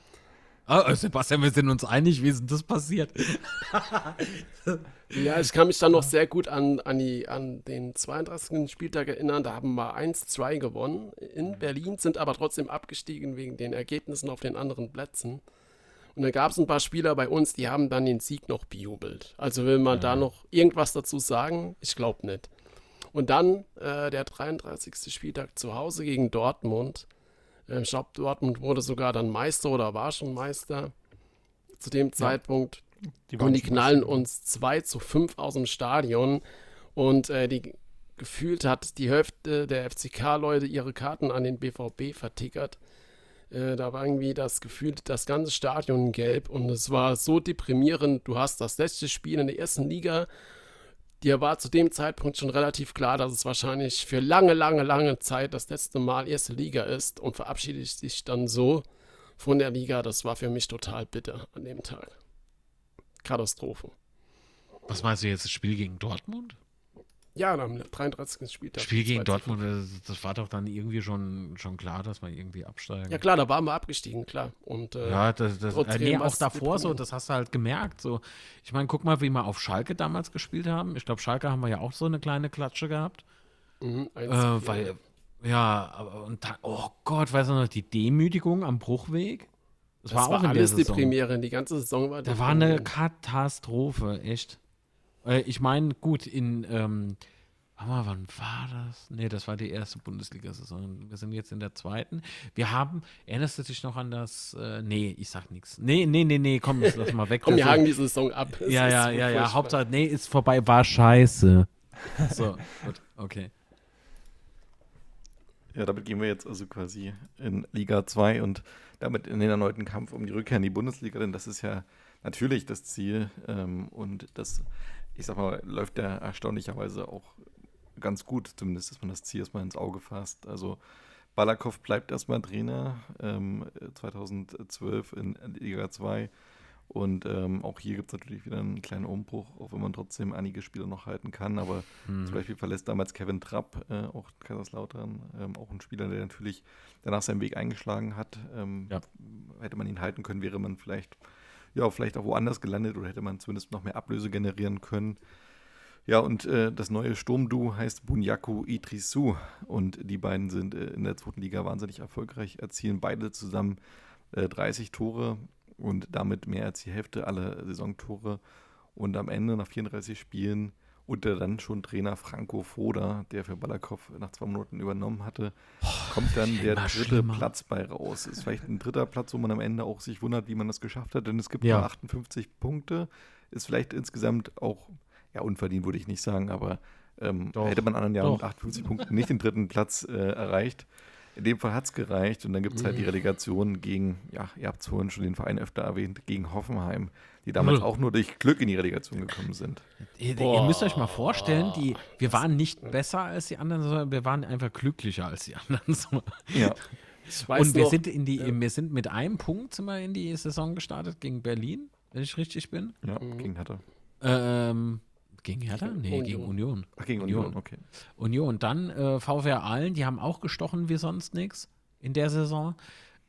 Ah, Sebastian, wir sind uns einig, wie ist denn das passiert? Ja, ich kann mich dann noch sehr gut an, an, die, an den zweiunddreißigsten Spieltag erinnern. Da haben wir eins zwei gewonnen in Berlin, sind aber trotzdem abgestiegen wegen den Ergebnissen auf den anderen Plätzen. Und da gab es ein paar Spieler bei uns, die haben dann den Sieg noch bejubelt. Also will man ja. da noch irgendwas dazu sagen? Ich glaube nicht. Und dann äh, der dreiunddreißigste Spieltag zu Hause gegen Dortmund. Ich glaube, Dortmund wurde sogar dann Meister oder war schon Meister zu dem ja. Zeitpunkt. Die und die knallen uns zwei zu fünf aus dem Stadion. Und äh, die, gefühlt hat die Hälfte der F C K-Leute ihre Karten an den B V B vertickert. Äh, da war irgendwie das Gefühl, das ganze Stadion gelb. Und es war so deprimierend. Du hast das letzte Spiel in der ersten Liga. Dir war zu dem Zeitpunkt schon relativ klar, dass es wahrscheinlich für lange, lange, lange Zeit das letzte Mal erste Liga ist und verabschiedet sich dann so von der Liga. Das war für mich total bitter an dem Tag. Katastrophe. Was meinst du jetzt, das Spiel gegen Dortmund? Ja, am dreiunddreißigsten Spieltag. Spiel gegen Dortmund, das war doch dann irgendwie schon, schon klar, dass wir irgendwie absteigen. Ja klar, da waren wir abgestiegen, klar. Und, äh, ja, das, das, äh, nee, auch davor so, das hast du halt gemerkt. So. Ich meine, guck mal, wie wir auf Schalke damals gespielt haben. Ich glaube, Schalke haben wir ja auch so eine kleine Klatsche gehabt. Mhm, äh, weil, ja, aber, und dann, oh Gott, weißt du noch, die Demütigung am Bruchweg? Das, das war auch war in alles der Saison. Die Premiere, die ganze Saison war Da war eine Katastrophe, echt. Ich meine, gut, in, ähm, mal, wann war das? Nee, das war die erste Bundesliga-Saison. Wir sind jetzt in der zweiten. Wir haben, erinnerst du dich noch an das, äh, nee, ich sag nichts. Nee, nee, nee, nee, komm, lass mal weg. Komm, wir haken die Saison ab. Ja, ja, ja, ja, Hauptsache, nee, ist vorbei, war scheiße. So, gut, okay. Ja, damit gehen wir jetzt also quasi in Liga zwei und damit in den erneuten Kampf um die Rückkehr in die Bundesliga, denn das ist ja natürlich das Ziel ähm, und das, ich sag mal, läuft ja erstaunlicherweise auch ganz gut, zumindest, dass man das Ziel erstmal ins Auge fasst. Also Balakow bleibt erstmal Trainer, ähm, zweitausendzwölf in Liga zwei und ähm, auch hier gibt es natürlich wieder einen kleinen Umbruch, auch wenn man trotzdem einige Spieler noch halten kann, aber hm. zum Beispiel verlässt damals Kevin Trapp, äh, auch Kaiserslautern, ähm, auch ein Spieler, der natürlich danach seinen Weg eingeschlagen hat. Ähm, ja. Hätte man ihn halten können, wäre man vielleicht, ja, vielleicht auch woanders gelandet oder hätte man zumindest noch mehr Ablöse generieren können. Ja, und äh, das neue Sturmduo heißt Bunyaku Idrissou und die beiden sind äh, in der zweiten Liga wahnsinnig erfolgreich, erzielen beide zusammen äh, dreißig Tore und damit mehr als die Hälfte aller Saisontore. Und am Ende, nach vierunddreißig Spielen, unter dann schon Trainer Franco Foda, der für Balakow nach zwei Monaten übernommen hatte, oh, kommt dann der dritte schlimmer. Platz bei raus. Ist vielleicht ein dritter Platz, wo man am Ende auch sich wundert, wie man das geschafft hat, denn es gibt ja nur achtundfünfzig Punkte. Ist vielleicht insgesamt auch... Ja, unverdient würde ich nicht sagen, aber ähm, hätte man anderen Jahren mit achtundfünfzig Punkten nicht den dritten Platz äh, erreicht. In dem Fall hat es gereicht und dann gibt es halt die Relegation gegen, ja, ihr habt es vorhin schon den Verein öfter erwähnt, gegen Hoffenheim, die damals auch nur durch Glück in die Relegation gekommen sind. Ihr, ihr müsst euch mal vorstellen, die, wir waren nicht besser als die anderen, sondern wir waren einfach glücklicher als die anderen. Ja. Und wir sind, in die, wir sind mit einem Punkt sind wir in die Saison gestartet gegen Berlin, wenn ich richtig bin. Ja, gegen Hertha. Ähm, Gegen Hertha? Nee, Union. gegen Union. Ach, gegen Union, Union okay. Union, dann äh, VfR Aalen, die haben auch gestochen wie sonst nichts in der Saison.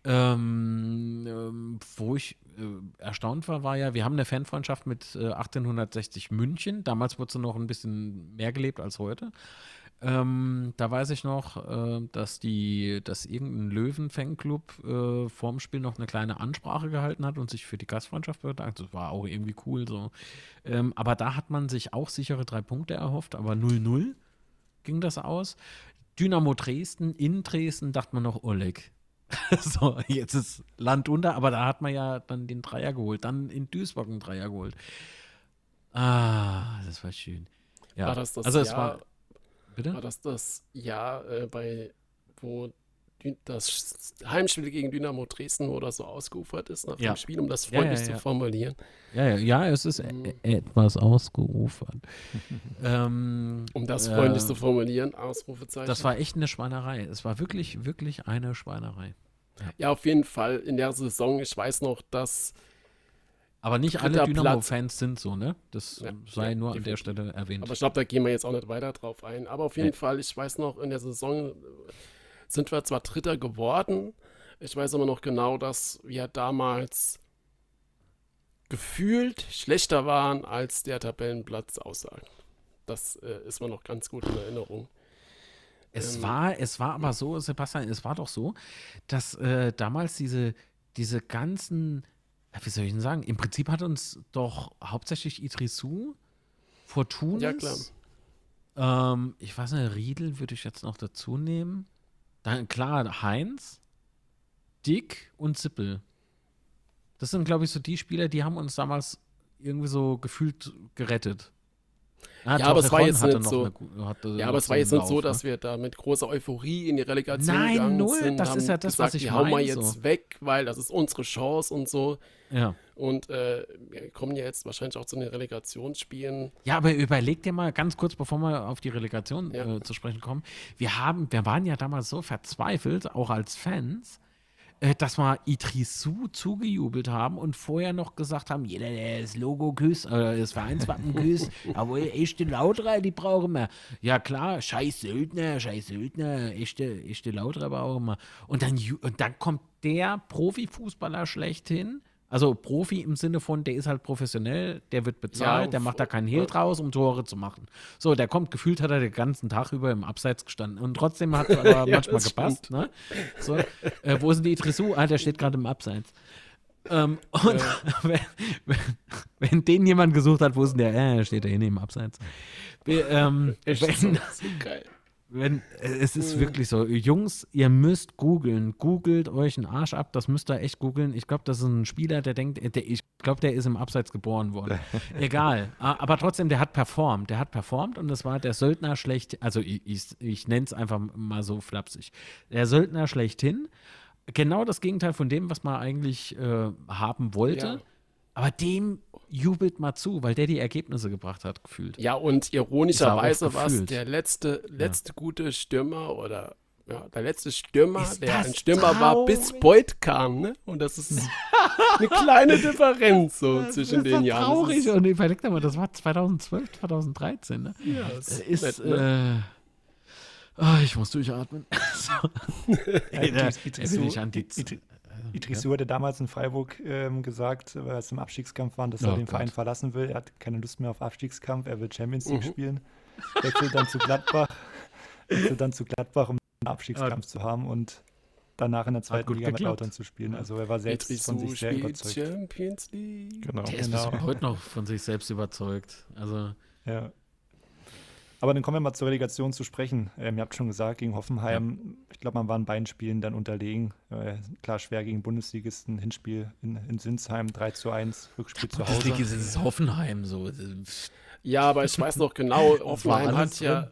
Ähm, ähm, wo ich äh, erstaunt war, war ja, wir haben eine Fanfreundschaft mit äh, achtzehnhundertsechzig München. Damals wurde sie noch ein bisschen mehr gelebt als heute. Ähm, da weiß ich noch, äh, dass, die, dass irgendein Löwen-Fanclub äh, vorm Spiel noch eine kleine Ansprache gehalten hat und sich für die Gastfreundschaft bedankt. Das war auch irgendwie cool so. Ähm, aber da hat man sich auch sichere drei Punkte erhofft, aber null null ging das aus. Dynamo Dresden, in Dresden dachte man noch, Oleg. So, jetzt ist Land unter, aber da hat man ja dann den Dreier geholt, dann in Duisburg einen Dreier geholt. Ah, das war schön. Ja, war das das also Jahr? Es war Bitte? War das das Jahr, äh, bei, wo Dün- das Heimspiel gegen Dynamo Dresden oder so ausgeufert ist nach ja. dem Spiel, um das freundlich ja, ja, ja. zu formulieren? Ja, ja, ja es ist ä- etwas ausgeufert. ähm, um das freundlich äh, zu formulieren, Ausrufezeichen. Das war echt eine Schweinerei. Es war wirklich, wirklich eine Schweinerei. Ja, ja auf jeden Fall in der Saison. Ich weiß noch, dass Aber nicht alle Dynamo-Fans sind so, ne? Das ja, sei ja, nur an der Stelle erwähnt. Aber ich glaube, da gehen wir jetzt auch nicht weiter drauf ein. Aber auf jeden ja. Fall, ich weiß noch, in der Saison sind wir zwar Dritter geworden. Ich weiß aber noch genau, dass wir damals gefühlt schlechter waren, als der Tabellenplatz aussagt. Das äh, ist mir noch ganz gut in Erinnerung. Es, ähm, war, es war aber so, Sebastian, es war doch so, dass äh, damals diese, diese ganzen... Wie soll ich denn sagen? Im Prinzip hat uns doch hauptsächlich Idrissou, Fortunis, ja, klar. Ähm, ich weiß nicht, Riedel würde ich jetzt noch dazu nehmen. Dann klar, Heinz, Dick und Zippel. Das sind, glaube ich, so die Spieler, die haben uns damals irgendwie so gefühlt gerettet. Ah, ja, aber es war jetzt nicht so, eine, ja, aber es war jetzt nicht Lauf, so, dass wir da mit großer Euphorie in die Relegation Nein, gegangen null, sind. Das ist ja das, gesagt, was ich die meine. Die hauen wir jetzt so weg, weil das ist unsere Chance und so. Ja. Und äh, wir kommen ja jetzt wahrscheinlich auch zu den Relegationsspielen. Ja, aber überleg dir mal ganz kurz, bevor wir auf die Relegation ja. äh, zu sprechen kommen. Wir haben, wir waren ja damals so verzweifelt, auch als Fans, dass wir Idrissou zugejubelt haben und vorher noch gesagt haben, jeder, der das Logo küsst, oder das Vereinswappen küsst, aber echte Lauterer, die brauchen wir. Ja klar, scheiß Söldner, scheiß Söldner, echte, echte Lauterer brauchen wir. Und dann, und dann kommt der Profifußballer schlechthin, also Profi im Sinne von, der ist halt professionell, der wird bezahlt, ja, der macht da keinen Hehl draus, um Tore zu machen. So, der kommt, gefühlt hat er den ganzen Tag über im Abseits gestanden und trotzdem hat er aber ja, manchmal gepasst. Ne? So, äh, wo sind die Idrissou? Ah, der steht gerade im Abseits. Ähm, und ja. wenn, wenn, wenn den jemand gesucht hat, wo ist denn der? Äh, steht der hier neben im Abseits. Be, ähm, Echt, wenn, das ist so geil. Wenn, es ist wirklich so, Jungs, ihr müsst googeln, googelt euch einen Arsch ab, das müsst ihr echt googeln. Ich glaube, das ist ein Spieler, der denkt, der, ich glaube, der ist im Abseits geboren worden. Egal. Aber trotzdem, der hat performt. Der hat performt und das war der Söldner schlecht. Also ich, ich, ich nenne es einfach mal so flapsig. Der Söldner schlechthin. Genau das Gegenteil von dem, was man eigentlich äh, haben wollte. Ja. Aber dem jubelt mal zu, weil der die Ergebnisse gebracht hat, gefühlt. Ja, und ironischerweise war es der letzte, letzte ja. gute Stürmer oder ja, der letzte Stürmer, ist der ein Stürmer traurig? war, bis Beuth kam, ne? Und das ist eine kleine Differenz so das, zwischen das den Jahren. Traurig. Das ist traurig. Und überlegt mal, das war zweitausendzwölf, zweitausenddreizehn, ne? Ja, das, das ist, ist nett, ne? äh, Oh, ich muss durchatmen. Idris hatte damals in Freiburg ähm, gesagt, weil es im Abstiegskampf waren, dass oh, er den Gott. Verein verlassen will. Er hat keine Lust mehr auf Abstiegskampf, er will Champions League mhm. spielen. Wechselt dann zu Gladbach, wechselt dann zu Gladbach, um einen Abstiegskampf ah. zu haben und danach in der zweiten Liga geklappt. mit Lautern zu spielen. Also er war selbst Idris von sich sehr überzeugt. Champions League. Genau. Der ist genau. heute noch von sich selbst überzeugt. Also ja. Aber dann kommen wir mal zur Relegation zu sprechen. Ähm, ihr habt schon gesagt, gegen Hoffenheim, ja. ich glaube, man war in beiden Spielen dann unterlegen. Äh, klar, schwer gegen Bundesligisten, Hinspiel in, in Sinsheim, drei zu eins, Rückspiel zu Hause. Bundesligisten ist Hoffenheim so. Ja, aber ich weiß noch genau, Hoffenheim hat ja,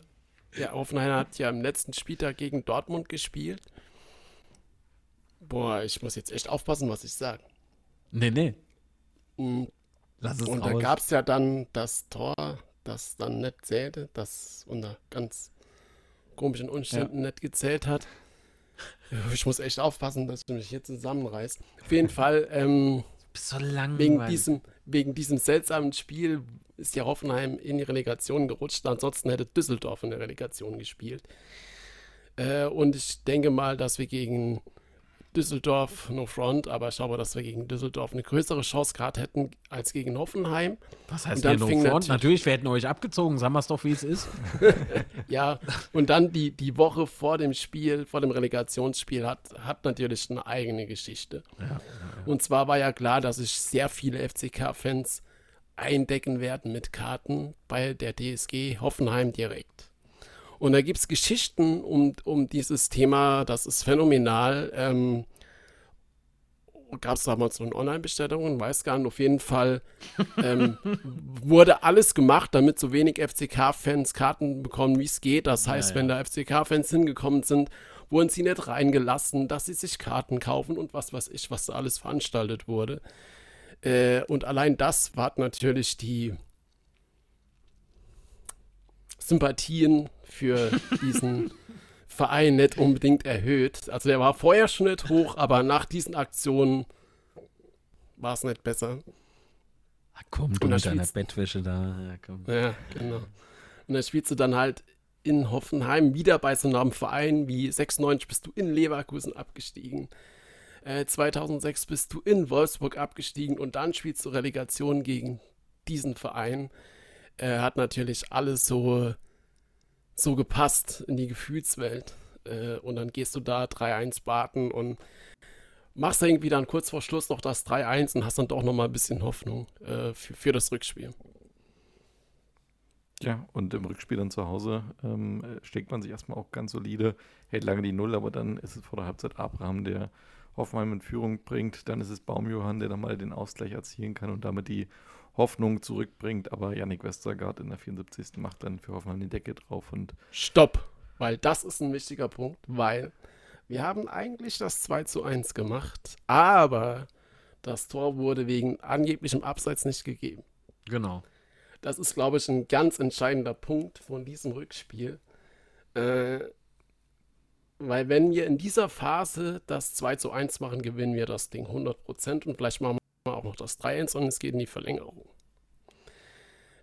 ja, Hoffenheim hat ja im letzten Spieltag gegen Dortmund gespielt. Boah, ich muss jetzt echt aufpassen, was ich sage. Nee, nee. Und, Lass es und da gab es ja dann das Tor, das dann nicht zählte, das unter ganz komischen Umständen ja. nicht gezählt hat. Ich muss echt aufpassen, dass du mich hier zusammenreißt. Auf jeden Fall, ähm, so wegen, diesem, wegen diesem seltsamen Spiel ist ja Hoffenheim in die Relegation gerutscht. Ansonsten hätte Düsseldorf in der Relegation gespielt. Äh, und ich denke mal, dass wir gegen Düsseldorf, no front, aber ich glaube, dass wir gegen Düsseldorf eine größere Chance gerade hätten als gegen Hoffenheim. Was heißt denn no front? Natürlich, natürlich, wir hätten euch abgezogen, sagen wir es doch, wie es ist. Ja, und dann die, die Woche vor dem Spiel, vor dem Relegationsspiel hat, hat natürlich eine eigene Geschichte. Ja, ja, ja. Und zwar war ja klar, dass sich sehr viele F C K-Fans eindecken werden mit Karten bei der T S G Hoffenheim direkt. Und da gibt es Geschichten um, um dieses Thema, das ist phänomenal. Ähm, Gab es damals noch Online-Bestellungen, weiß gar nicht. Auf jeden Fall ähm, wurde alles gemacht, damit so wenig F C K-Fans Karten bekommen, wie es geht. Das heißt, ja, ja. wenn da F C K-Fans hingekommen sind, wurden sie nicht reingelassen, dass sie sich Karten kaufen und was weiß ich, was da alles veranstaltet wurde. Äh, und allein das war natürlich die Sympathien für diesen Verein nicht unbedingt erhöht. Also der war vorher schon nicht hoch, aber nach diesen Aktionen war es nicht besser. Ach komm, du mit deiner Bettwäsche da. Ja, komm. Ja, genau. Und dann spielst du dann halt in Hoffenheim wieder bei so einem Verein wie sechsundneunzig bist du in Leverkusen abgestiegen. Äh, zweitausendsechs bist du in Wolfsburg abgestiegen und dann spielst du Relegation gegen diesen Verein. Äh, hat natürlich alles so so gepasst in die Gefühlswelt. Äh, und dann gehst du da drei eins Baden und machst irgendwie dann kurz vor Schluss noch das drei eins und hast dann doch nochmal ein bisschen Hoffnung äh, für, für das Rückspiel. Ja, und im Rückspiel dann zu Hause ähm, steckt man sich erstmal auch ganz solide, hält lange die Null, aber dann ist es vor der Halbzeit Abraham, der Hoffenheim in Führung bringt. Dann ist es Baumjohann, der dann mal den Ausgleich erzielen kann und damit die Hoffnung zurückbringt, aber Yannick Westergaard in der vierundsiebzigsten macht dann für Hoffenheim die Decke drauf und Stopp! Weil das ist ein wichtiger Punkt, weil wir haben eigentlich das zwei zu eins gemacht, aber das Tor wurde wegen angeblichem Abseits nicht gegeben. Genau. Das ist, glaube ich, ein ganz entscheidender Punkt von diesem Rückspiel, äh, weil wenn wir in dieser Phase das zwei zu eins machen, gewinnen wir das Ding hundert Prozent und vielleicht machen wir auch noch das drei eins und es geht in die Verlängerung.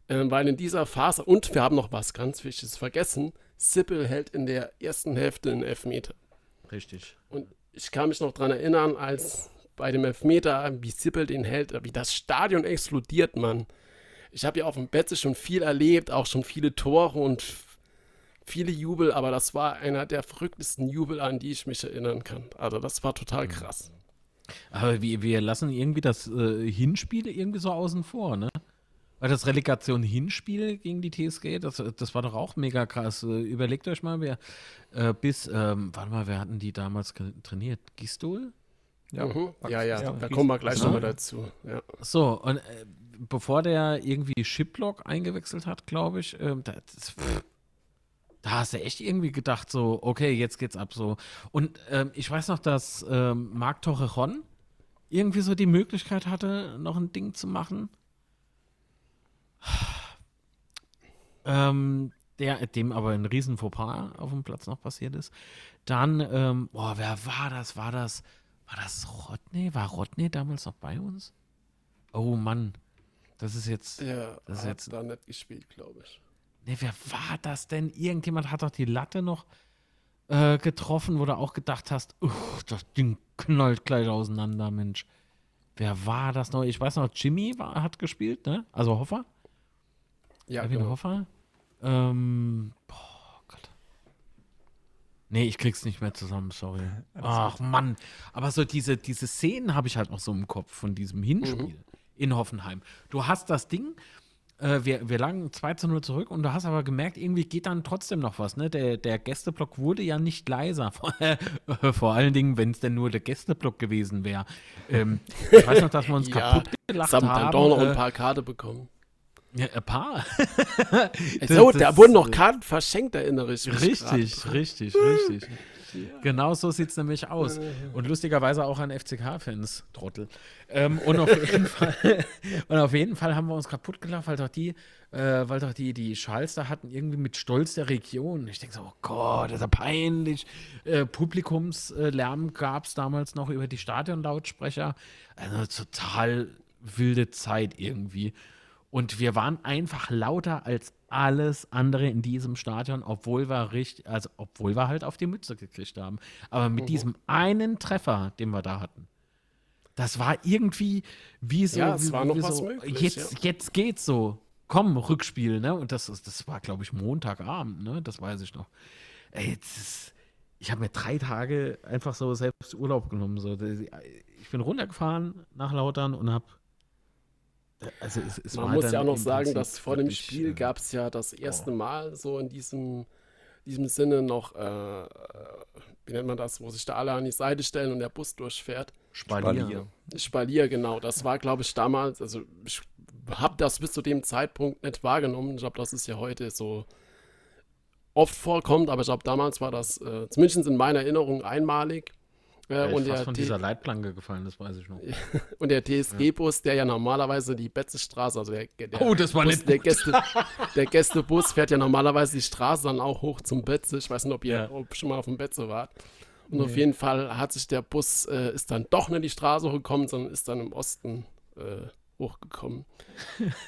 Ähm, weil in dieser Phase, und wir haben noch was ganz Wichtiges vergessen, Sippel hält in der ersten Hälfte einen Elfmeter. Richtig. Und ich kann mich noch daran erinnern, als bei dem Elfmeter, wie Sippel den hält, wie das Stadion explodiert, Mann. Ich habe ja auf dem Betze schon viel erlebt, auch schon viele Tore und viele Jubel, aber das war einer der verrücktesten Jubel, an die ich mich erinnern kann. Also das war total krass. Aber wir, wir lassen irgendwie das äh, Hinspiel irgendwie so außen vor, ne? Weil das Relegation-Hinspiel gegen die T S G, das, das war doch auch mega krass. Überlegt euch mal, wer äh, bis, ähm, warte mal, wer hatten die damals trainiert? Gistol? Ja, mhm. ja, ja, da kommen wir gleich nochmal dazu. Ja. So, und äh, bevor der irgendwie Shiplock eingewechselt hat, glaube ich, ähm, da, das, pff, da hast du echt irgendwie gedacht, so, okay, jetzt geht's ab, so. Und ähm, ich weiß noch, dass ähm, Marc Torrejón irgendwie so die Möglichkeit hatte, noch ein Ding zu machen. ähm, der, dem aber ein riesen Fauxpas auf dem Platz noch passiert ist. Dann, ähm, boah, wer war das? War das War das Rodney? War Rodney damals noch bei uns? Oh Mann, das ist jetzt... Ja, das ist jetzt da nicht gespielt, glaube ich. Nee, wer war das denn? Irgendjemand hat doch die Latte noch äh, getroffen, wo du auch gedacht hast, das Ding knallt gleich auseinander, Mensch. Wer war das noch? Ich weiß noch, Jimmy war, hat gespielt, ne? Also Hoffer? Ja, Erwin genau. Hoffer? Ähm, boah, Gott. Nee, ich krieg's nicht mehr zusammen, sorry. Alles Ach gut. Mann, aber so diese, diese Szenen habe ich halt noch so im Kopf von diesem Hinspiel mhm. in Hoffenheim. Du hast das Ding, äh, wir, wir lagen zwei zu null zurück und du hast aber gemerkt, irgendwie geht dann trotzdem noch was, ne? Der, der Gästeblock wurde ja nicht leiser, vor allen Dingen, wenn es denn nur der Gästeblock gewesen wäre. Ähm, ich weiß noch, dass wir uns ja, kaputt gelacht haben. Samt dann doch noch äh, ein paar Karte bekommen. Ja, ein paar. So, das, da wurden noch Karten verschenkt, erinnere ich mich. Richtig, grad. richtig, richtig. Ja. Genau so sieht es nämlich aus. Und lustigerweise auch an F C K-Fans, Trottel. Ähm, und, auf jeden Fall, und auf jeden Fall haben wir uns kaputt gelacht, weil doch die, äh, weil doch die, die Schals da hatten, irgendwie mit Stolz der Region. Ich denke so, oh Gott, das ist ja peinlich. Äh, Publikumslärm gab es damals noch über die Stadionlautsprecher. Also total wilde Zeit irgendwie. Und wir waren einfach lauter als alles andere in diesem Stadion, obwohl wir richtig, also obwohl wir halt auf die Mütze gekriegt haben. Aber mit mhm. diesem einen Treffer, den wir da hatten, das war irgendwie wie so, ja, es wie, war noch was so möglich, jetzt, ja. jetzt geht's so. Komm, Rückspiel, ne? Und das, das war, glaube ich, Montagabend, ne? Das weiß ich noch. Ey, das ist, ich habe mir drei Tage einfach so selbst Urlaub genommen. So. Ich bin runtergefahren nach Lautern und habe Also es, es Man muss ja auch noch sagen, Prinzip dass vor dem Spiel äh, gab es ja das erste oh. Mal so in diesem, diesem Sinne noch, äh, wie nennt man das, wo sich da alle an die Seite stellen und der Bus durchfährt. Spalier. Spalier, genau. Das war, glaube ich, damals, also ich habe das bis zu dem Zeitpunkt nicht wahrgenommen. Ich glaube, das ist ja heute so oft vorkommt, aber ich glaube, damals war das, äh, zumindest in meiner Erinnerung, einmalig. Ja, ich und fast der von T- dieser Leitplanke gefallen, das weiß ich noch. Und der T S G-Bus, ja. der ja normalerweise die Betzestraße, also der, der, oh, das war Bus, der, Gäste, der Gästebus fährt ja normalerweise die Straße dann auch hoch zum Betze. Ich weiß nicht, ob ihr ja. ob schon mal auf dem Betze wart. Und nee. auf jeden Fall hat sich der Bus, äh, ist dann doch nicht die Straße hochgekommen, sondern ist dann im Osten äh, hochgekommen.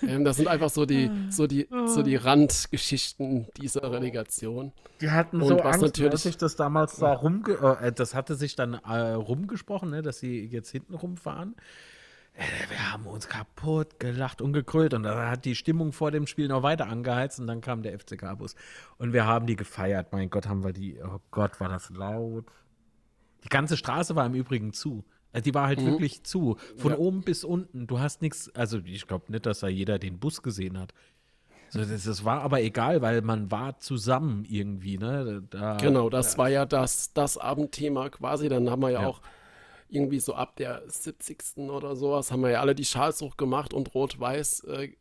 ähm, das sind einfach so die, so die, so die Randgeschichten dieser Relegation. Die hatten und so was Angst, natürlich, sich das damals da rumge- äh, das hatte sich dann äh, rumgesprochen, ne, dass sie jetzt hinten rumfahren. Äh, wir haben uns kaputt gelacht und gekrölt und da hat die Stimmung vor dem Spiel noch weiter angeheizt und dann kam der F C K-Bus und wir haben die gefeiert. Mein Gott, haben wir die, oh Gott, war das laut. Die ganze Straße war im Übrigen zu. Also die war halt mhm. wirklich zu, von ja. oben bis unten. Du hast nichts, also ich glaube nicht, dass da jeder den Bus gesehen hat. So, das, das war aber egal, weil man war zusammen irgendwie. Ne? Da, genau, das da, war ja das, das Abendthema quasi. Dann haben wir ja, ja auch irgendwie so ab der siebzigsten oder sowas, haben wir ja alle die Schals hochgemacht und Rot-Weiß. Äh,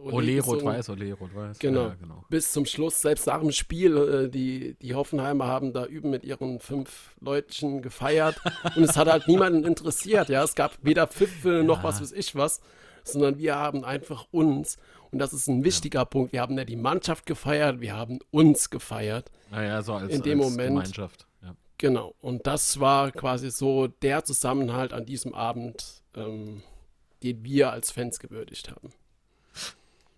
Ole, Rot-Weiß, Ole, Rot-Weiß. Genau. Ja, genau, bis zum Schluss, selbst nach dem Spiel, äh, die, die Hoffenheimer haben da üben mit ihren fünf Leutchen gefeiert und es hat halt niemanden interessiert, ja, es gab weder Pfiffe noch ja. was weiß ich was, sondern wir haben einfach uns und das ist ein wichtiger ja. Punkt, wir haben ja die Mannschaft gefeiert, wir haben uns gefeiert. Naja, so als, in dem als Moment. Gemeinschaft. Genau, und das war quasi so der Zusammenhalt an diesem Abend, ähm, den wir als Fans gewürdigt haben.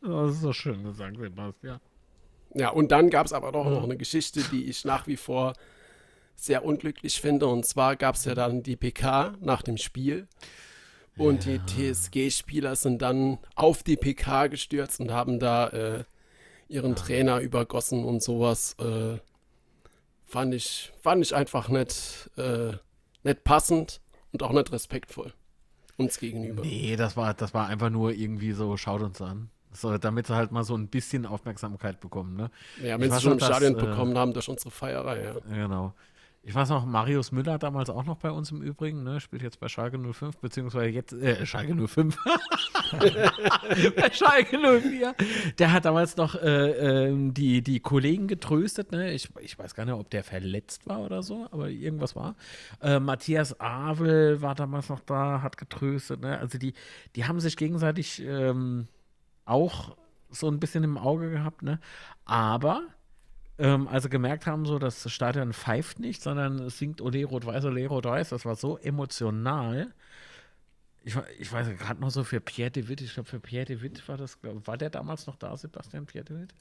Das ist so schön gesagt, Sebastian. Ja, und dann gab es aber doch noch eine Geschichte, die ich nach wie vor sehr unglücklich finde. Und zwar gab es ja dann die P K nach dem Spiel. Und ja. die T S G-Spieler sind dann auf die P K gestürzt und haben da äh, ihren ja. Trainer übergossen und sowas. Äh, Fand ich, fand ich einfach nicht, äh, nicht passend und auch nicht respektvoll uns gegenüber. Nee, das war, das war einfach nur irgendwie so, schaut uns an. So, damit sie halt mal so ein bisschen Aufmerksamkeit bekommen, ne? Ja, wenn sie schon im Stadion äh, bekommen haben durch unsere Feierei, ja. Genau. Ich weiß noch, Marius Müller damals auch noch bei uns im Übrigen, ne? Spielt jetzt bei Schalke null fünf, beziehungsweise jetzt, äh, Schalke null fünf. Bei Schalke null vier. Der hat damals noch äh, äh, die, die Kollegen getröstet, ne? Ich, ich weiß gar nicht, ob der verletzt war oder so, aber irgendwas war. Äh, Matthias Abel war damals noch da, hat getröstet, ne? Also die, die haben sich gegenseitig ähm, auch so ein bisschen im Auge gehabt, ne? Aber also gemerkt haben, so, das Stadion pfeift nicht, sondern es singt Ole Rot-Weiß, Ole Rot-Weiß. Das war so emotional. Ich, ich weiß gerade noch so für Pierre de Witt, ich glaube für Pierre de Witt war das, glaub, war der damals noch da, Sebastian Pierre de Witt?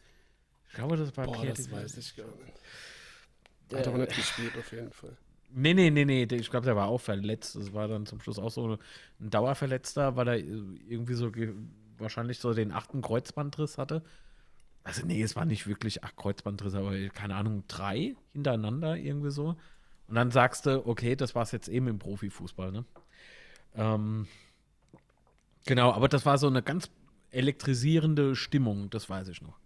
Ich glaube, das war Boah, Pierre das de Witt. Weiß ich glaube. Der hat auch nicht gespielt, auf jeden Fall. Nee, nee, nee, nee, ich glaube, der war auch verletzt. Das war dann zum Schluss auch so ein Dauerverletzter, weil er irgendwie so wahrscheinlich so den achten Kreuzbandriss hatte. Also nee, es war nicht wirklich acht Kreuzbandrisse, aber keine Ahnung, drei hintereinander irgendwie so. Und dann sagst du, okay, das war es jetzt eben im Profifußball, ne? Ähm, genau, aber das war so eine ganz elektrisierende Stimmung, das weiß ich noch.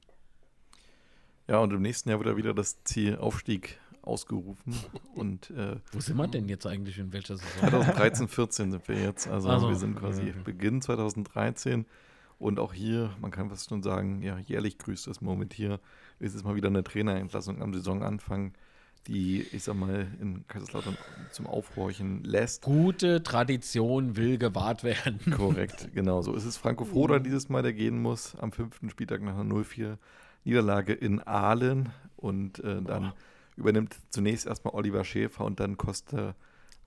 Ja, und im nächsten Jahr wird er wieder das Ziel Aufstieg ausgerufen. Und, äh, wo sind wir denn jetzt eigentlich, in welcher Saison? zwanzig dreizehn, vierzehn sind wir jetzt, also, also wir sind quasi ja, ja. Beginn zwanzig dreizehn. Und auch hier, man kann fast schon sagen, ja, jährlich grüßt das Moment hier, ist es mal wieder eine Trainerentlassung am Saisonanfang, die, ich sag mal, in Kaiserslautern zum Aufhorchen lässt. Gute Tradition will gewahrt werden. Korrekt, genau so. Es ist Franco Foda dieses Mal, der gehen muss, am fünften Spieltag nach einer null vier Niederlage in Aalen. Und äh, dann Boah. übernimmt zunächst erstmal Oliver Schäfer und dann Kosta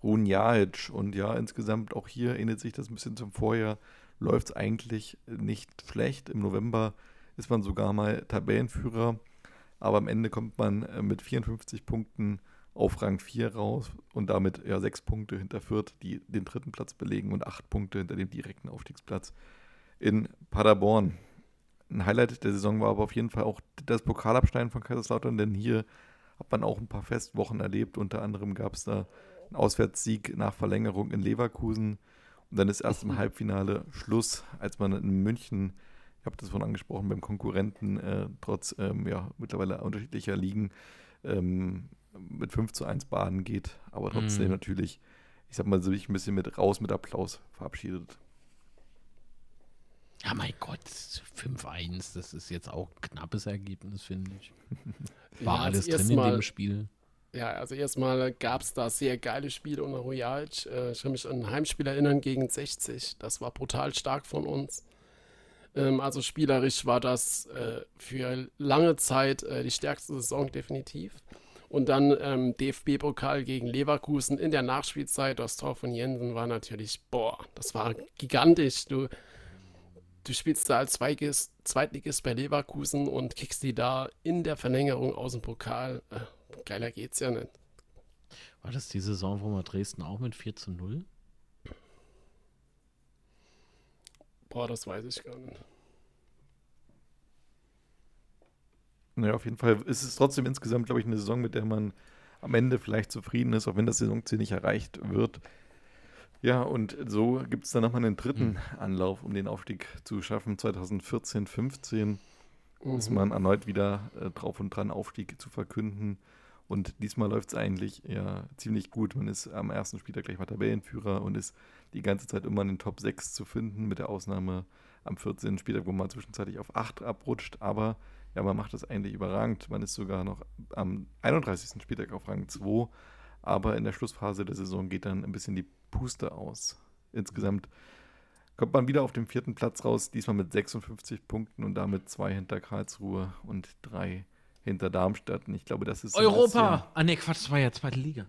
Runjajic. Und ja, insgesamt auch hier ähnelt sich das ein bisschen zum Vorjahr. Läuft es eigentlich nicht schlecht. Im November ist man sogar mal Tabellenführer, aber am Ende kommt man mit vierundfünfzig Punkten auf Rang vier raus und damit ja sechs Punkte hinter Fürth, die den dritten Platz belegen, und acht Punkte hinter dem direkten Aufstiegsplatz in Paderborn. Ein Highlight der Saison war aber auf jeden Fall auch das Pokalabsteigen von Kaiserslautern, denn hier hat man auch ein paar Festwochen erlebt. Unter anderem gab es da einen Auswärtssieg nach Verlängerung in Leverkusen. Und dann ist erst im Halbfinale Schluss, als man in München, ich habe das vorhin angesprochen, beim Konkurrenten, äh, trotz ähm, ja, mittlerweile unterschiedlicher Ligen, ähm, mit fünf zu eins baden geht. Aber trotzdem mm. natürlich, ich sag mal, so ich ein bisschen mit raus mit Applaus verabschiedet. Ja, mein Gott, fünf eins, das ist jetzt auch ein knappes Ergebnis, finde ich. War ja, alles drin in dem Spiel. Ja, also erstmal gab es da sehr geile Spiele unter Rujajic. Ich kann mich an ein Heimspiel erinnern gegen sechzig. Das war brutal stark von uns. Also spielerisch war das für lange Zeit die stärkste Saison definitiv. Und dann D F B-Pokal gegen Leverkusen in der Nachspielzeit. Das Tor von Jensen war natürlich, boah, das war gigantisch. Du, du spielst da als Zweitligist, Zweitligist bei Leverkusen und kickst die da in der Verlängerung aus dem Pokal. Geiler geht's ja nicht. War das die Saison, wo wir Dresden auch mit vier zu null? Boah, das weiß ich gar nicht. Naja, auf jeden Fall ist es trotzdem insgesamt, glaube ich, eine Saison, mit der man am Ende vielleicht zufrieden ist, auch wenn das Saisonziel nicht erreicht wird. Ja, und so gibt es dann nochmal einen dritten mhm. Anlauf, um den Aufstieg zu schaffen. zwanzig vierzehn, fünfzehn mhm. ist man erneut wieder äh, drauf und dran, Aufstieg zu verkünden. Und diesmal läuft es eigentlich ja ziemlich gut. Man ist am ersten Spieltag gleich mal Tabellenführer und ist die ganze Zeit immer in den Top sechs zu finden, mit der Ausnahme am vierzehnten Spieltag, wo man zwischenzeitlich auf acht abrutscht. Aber ja, man macht das eigentlich überragend. Man ist sogar noch am einunddreißigsten Spieltag auf Rang zwei. Aber in der Schlussphase der Saison geht dann ein bisschen die Puste aus. Insgesamt kommt man wieder auf dem vierten Platz raus, diesmal mit sechsundfünfzig Punkten und damit zwei hinter Karlsruhe und drei hinter Darmstadt. Und ich glaube, das ist Europa! Ah, ne, Quatsch, das war ja zweite Liga.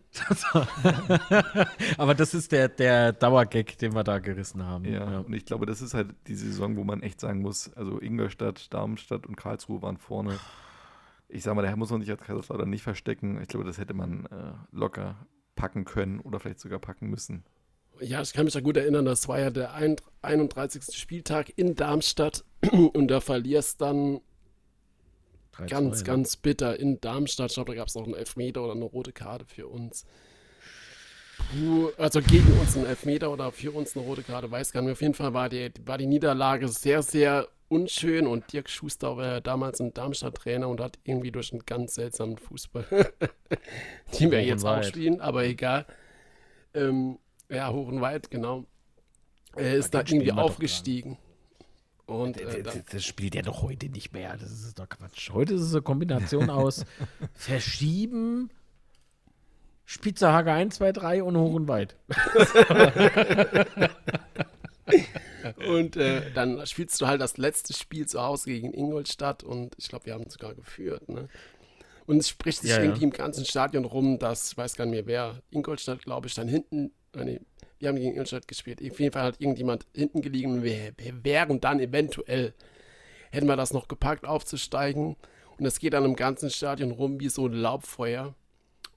Aber das ist der, der Dauergag, den wir da gerissen haben. Ja, ja, und ich glaube, das ist halt die Saison, wo man echt sagen muss, also Ingolstadt, Darmstadt und Karlsruhe waren vorne. Ich sag mal, daher muss man sich als Kaiserslautern nicht verstecken. Ich glaube, das hätte man äh, locker packen können oder vielleicht sogar packen müssen. Ja, ich kann mich da gut erinnern, das war ja der einunddreißigste Spieltag in Darmstadt und da verlierst dann ganz, ganz bitter in Darmstadt. Ich glaube, da gab es noch einen Elfmeter oder eine rote Karte für uns. also gegen uns einen Elfmeter oder für uns eine rote Karte, weiß gar nicht. Auf jeden Fall war die, war die Niederlage sehr, sehr unschön und Dirk Schuster war ja damals ein Darmstadt-Trainer und hat irgendwie durch einen ganz seltsamen Fußball, den wir jetzt auch spielen, aber egal. Ähm, ja, hoch und weit, genau. Er ist da irgendwie aufgestiegen. Und, äh, das, das spielt er doch heute nicht mehr. Das ist doch Quatsch. Heute ist es eine Kombination aus Verschieben, Spitzerhacke eins, zwei, drei und hoch und weit. Und äh, dann spielst du halt das letzte Spiel zu Hause gegen Ingolstadt und ich glaube, wir haben sogar geführt. Ne? Und es spricht sich ja, irgendwie ja. im ganzen Stadion rum, dass, ich weiß gar nicht mehr wer, Ingolstadt, glaube ich, dann hinten, nee, wir haben gegen Ingolstadt gespielt. Auf jeden Fall hat irgendjemand hinten gelegen und wir, wir wären dann eventuell, hätten wir das noch gepackt, aufzusteigen. Und das geht dann im ganzen Stadion rum wie so ein Laubfeuer.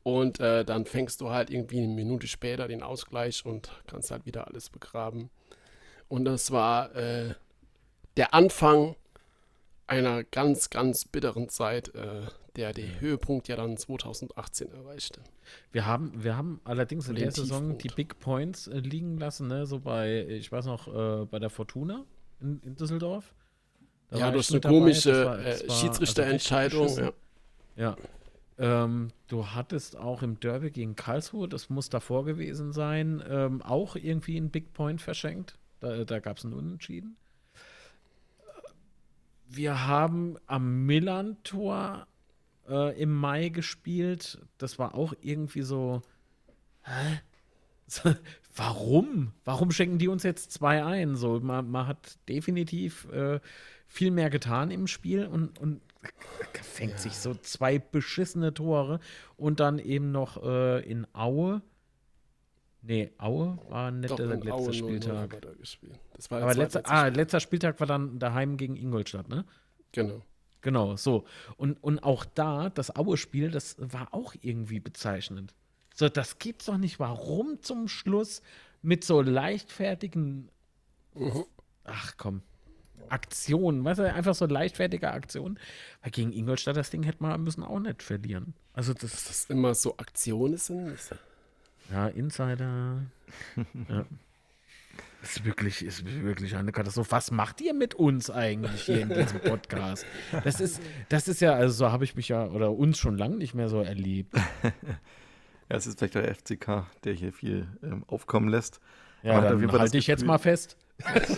Und äh, dann fängst du halt irgendwie eine Minute später den Ausgleich und kannst halt wieder alles begraben. Und das war äh, der Anfang einer ganz, ganz bitteren Zeit, äh, der den Höhepunkt ja dann zweitausendachtzehn erreichte. Wir haben, wir haben allerdings in der Saison die Big Points äh, liegen lassen, ne? So bei, ich weiß noch, äh, bei der Fortuna in, in Düsseldorf. Da ja, durch eine komische äh, Schiedsrichterentscheidung. Also ja. ja. Ähm, du hattest auch im Derby gegen Karlsruhe, das muss davor gewesen sein, ähm, auch irgendwie einen Big Point verschenkt. Da, da gab es einen Unentschieden. Wir haben am Milan-Tor äh, im Mai gespielt. Das war auch irgendwie so, hä? Warum? Warum schenken die uns jetzt zwei ein? So, man, man hat definitiv äh, viel mehr getan im Spiel und, und fängt ja. sich so zwei beschissene Tore und dann eben noch äh, in Aue. Nee, Aue war nicht Doch, der letzte Aue Spieltag. War da das war Aber letzter, letzte ah, letzter Spieltag war dann daheim gegen Ingolstadt, ne? Genau. Genau, so. Und, und auch da, das Aue-Spiel, das war auch irgendwie bezeichnend. So, das gibt's doch nicht. Warum zum Schluss mit so leichtfertigen, uh-huh. ach komm, Aktionen, weißt du, einfach so leichtfertige Aktionen. Weil gegen Ingolstadt, das Ding hätte man müssen auch nicht verlieren. Also das, dass das immer so Aktionen sind, ist ja, Insider. Ja. Ist wirklich, ist wirklich eine Katastrophe. Was macht ihr mit uns eigentlich hier in diesem Podcast? Das ist, das ist ja, also so habe ich mich ja oder uns schon lange nicht mehr so erlebt. Ja, es ist vielleicht der F C K, der hier viel ähm, aufkommen lässt. Ja, aber dann halte ich jetzt mal fest.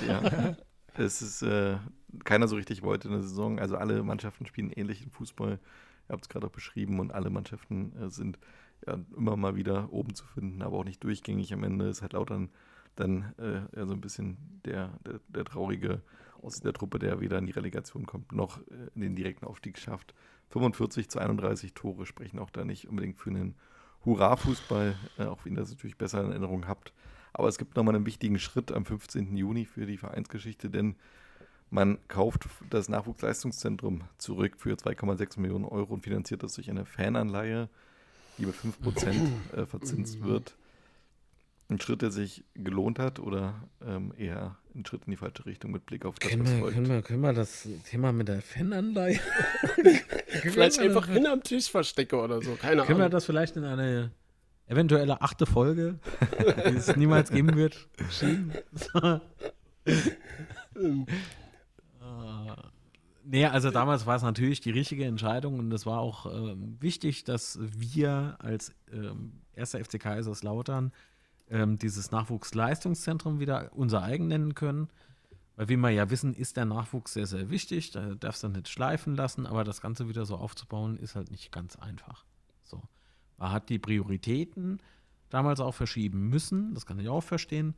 Ja, es ist, äh, keiner so richtig wollte in der Saison. Also alle Mannschaften spielen ähnlichen Fußball. Ihr habt es gerade auch beschrieben und alle Mannschaften äh, sind ja, immer mal wieder oben zu finden, aber auch nicht durchgängig am Ende. Ist halt auch dann, dann äh, ja, so ein bisschen der, der, der Traurige aus der Truppe, der weder in die Relegation kommt, noch äh, in den direkten Aufstieg schafft. fünfundvierzig zu einunddreißig Tore sprechen auch da nicht unbedingt für einen Hurra-Fußball, äh, auch wenn ihr das natürlich besser in Erinnerung habt. Aber es gibt nochmal einen wichtigen Schritt am fünfzehnten Juni für die Vereinsgeschichte, denn man kauft das Nachwuchsleistungszentrum zurück für zwei Komma sechs Millionen Euro und finanziert das durch eine Fananleihe, die mit fünf Prozent äh, verzinst wird. Ein Schritt, der sich gelohnt hat oder ähm, eher ein Schritt in die falsche Richtung mit Blick auf das, können was wir, folgt. Können wir, können wir das Thema mit der Fananleihe vielleicht einfach hin am Tisch verstecke oder so, keine Ahnung. Können wir das vielleicht in eine eventuelle achte Folge, die es niemals geben wird, schieben? Nee, also damals war es natürlich die richtige Entscheidung und es war auch ähm, wichtig, dass wir als ähm, erster F C K Kaiserslautern ähm, dieses Nachwuchsleistungszentrum wieder unser eigen nennen können. Weil wie wir ja wissen, ist der Nachwuchs sehr, sehr wichtig. Da darfst du nicht schleifen lassen, aber das Ganze wieder so aufzubauen, ist halt nicht ganz einfach. So. Man hat die Prioritäten damals auch verschieben müssen, das kann ich auch verstehen.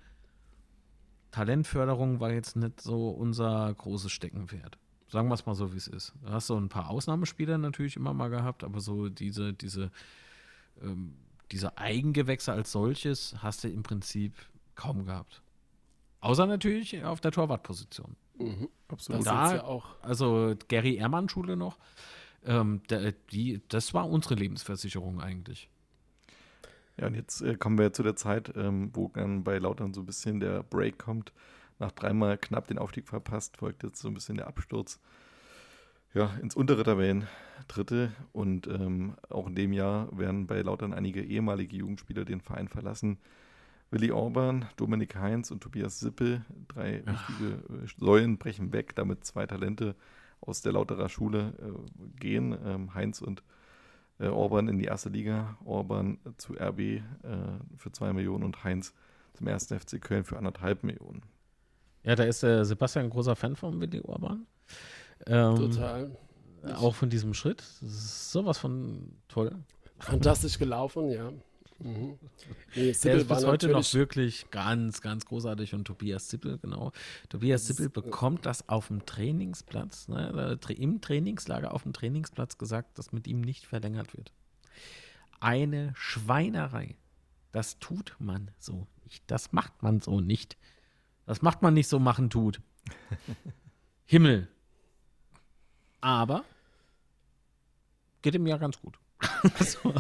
Talentförderung war jetzt nicht so unser großes Steckenpferd. Sagen wir es mal so, wie es ist. Du hast so ein paar Ausnahmespieler natürlich immer mal gehabt, aber so diese, diese, ähm, diese Eigengewächse als solches hast du im Prinzip kaum gehabt. Außer natürlich auf der Torwartposition. Mhm, absolut. Da, da ja auch. Also Gary-Ehrmann-Schule noch, ähm, der, die, das war unsere Lebensversicherung eigentlich. Ja, und jetzt äh, kommen wir zu der Zeit, ähm, wo dann bei Lautern so ein bisschen der Break kommt. Nach dreimal knapp den Aufstieg verpasst, folgt jetzt so ein bisschen der Absturz. ja, ins untere Tabellendritte. Und ähm, auch in dem Jahr werden bei Lautern einige ehemalige Jugendspieler den Verein verlassen. Willi Orban, Dominik Heinz und Tobias Sippe, drei Ach. wichtige Säulen, brechen weg, damit zwei Talente aus der Lauterer Schule äh, gehen. Ähm, Heinz und äh, Orban in die erste Liga, Orban zu R B äh, für zwei Millionen und Heinz zum ersten F C Köln für anderthalb Millionen. Ja, da ist der Sebastian ein großer Fan von Willi Orban. Ähm, Total. Auch von diesem Schritt. Das ist sowas von toll. Fantastisch gelaufen, ja. Mhm. Nee, der ist bis heute noch wirklich ganz, ganz großartig. Und Tobias Zippel, genau. Tobias Zippel bekommt das auf dem Trainingsplatz, ne, im Trainingslager auf dem Trainingsplatz gesagt, dass mit ihm nicht verlängert wird. Eine Schweinerei. Das tut man so nicht. Das macht man so nicht. Das macht man nicht so, machen tut. Himmel. Aber geht ihm ja ganz gut. so.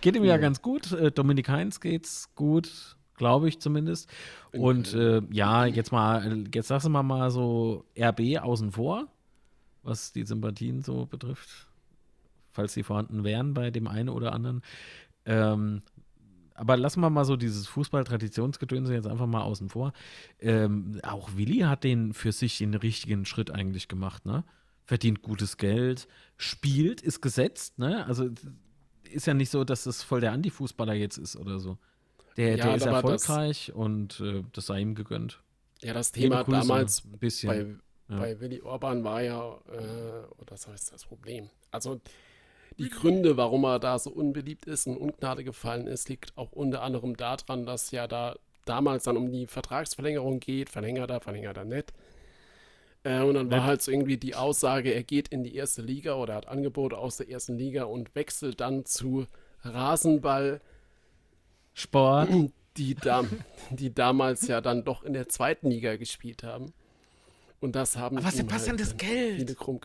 Geht ihm ja ganz gut. Dominik Heinz geht's gut, glaube ich zumindest. Und äh, ja, jetzt mal, jetzt lassen wir mal so R B außen vor, was die Sympathien so betrifft, falls die vorhanden wären bei dem einen oder anderen. Ähm, aber lassen wir mal so dieses Fußball-Traditionsgedönse jetzt einfach mal außen vor. Ähm, auch Willi hat den für sich den richtigen Schritt eigentlich gemacht, ne? Verdient gutes Geld, spielt, ist gesetzt, ne? Also ist ja nicht so, dass das voll der Anti-Fußballer jetzt ist oder so. Der, ja, der ist erfolgreich das, und äh, das sei ihm gegönnt. Ja, das Thema damals ein bisschen, bei, ja. bei Willi Orban war ja, äh, und das heißt das Problem. Also die Gründe, warum er da so unbeliebt ist und in Ungnade gefallen ist, liegt auch unter anderem daran, dass ja da damals dann um die Vertragsverlängerung geht, verlängert er, verlängert er nicht. Und dann war halt so irgendwie die Aussage, er geht in die erste Liga oder hat Angebote aus der ersten Liga und wechselt dann zu Rasenball. Sport. Die, dam- die damals ja dann doch in der zweiten Liga gespielt haben. Und das haben aber Sebastian, halt das Geld. Viele krumm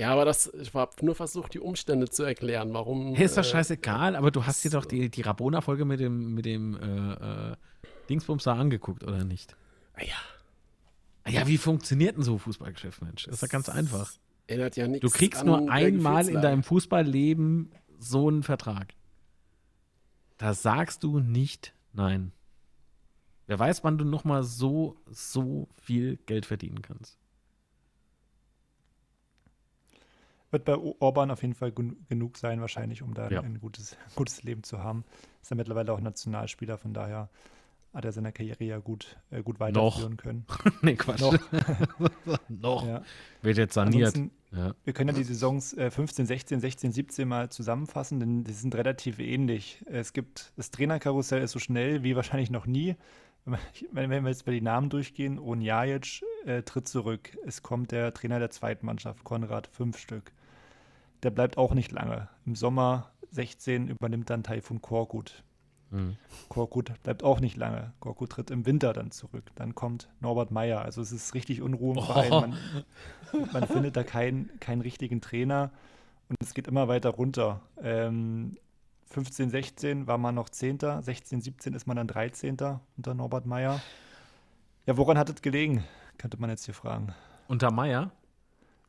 Ja, aber das, ich habe nur versucht, die Umstände zu erklären, warum. Hey, ist doch äh, scheißegal, aber du hast dir doch die, die Rabona-Folge mit dem, mit dem äh, äh, Dingsbums da angeguckt, oder nicht? Ah ja. Ja, wie funktioniert denn so ein Fußballgeschäft, Mensch? Das ist ja ganz einfach. Ändert ja nichts. Du kriegst nur einmal in deinem Fußballleben so einen Vertrag. Da sagst du nicht nein. Wer weiß, wann du nochmal so, so viel Geld verdienen kannst. Wird bei Orban auf jeden Fall gen- genug sein, wahrscheinlich, um da ja. ein gutes, gutes Leben zu haben. Ist ja mittlerweile auch Nationalspieler, von daher hat er seine Karriere ja gut, äh, gut weiterführen Noch. können. nee, Quatsch. Noch. Noch. Ja. Wird jetzt saniert. Ja. Wir können ja die Saisons äh, fünfzehn, sechzehn, sechzehn, siebzehn mal zusammenfassen, denn die sind relativ ähnlich. Es gibt, das Trainerkarussell ist so schnell wie wahrscheinlich noch nie. Wenn, wenn wir jetzt bei den Namen durchgehen, Onjajic äh, tritt zurück. Es kommt der Trainer der zweiten Mannschaft, Konrad, fünf Stück. Der bleibt auch nicht lange. Im Sommer sechzehn übernimmt dann Taifun Korkut. Mhm. Korkut bleibt auch nicht lange. Korkut tritt im Winter dann zurück. Dann kommt Norbert Meyer. Also es ist richtig Unruhe im Verein. Man, man findet da keinen, keinen richtigen Trainer. Und es geht immer weiter runter. Ähm, fünfzehn, sechzehn war man noch zehnten sechzehn, siebzehn ist man dann dreizehnten unter Norbert Meyer. Ja, woran hat es gelegen? Könnte man jetzt hier fragen. Unter Meyer?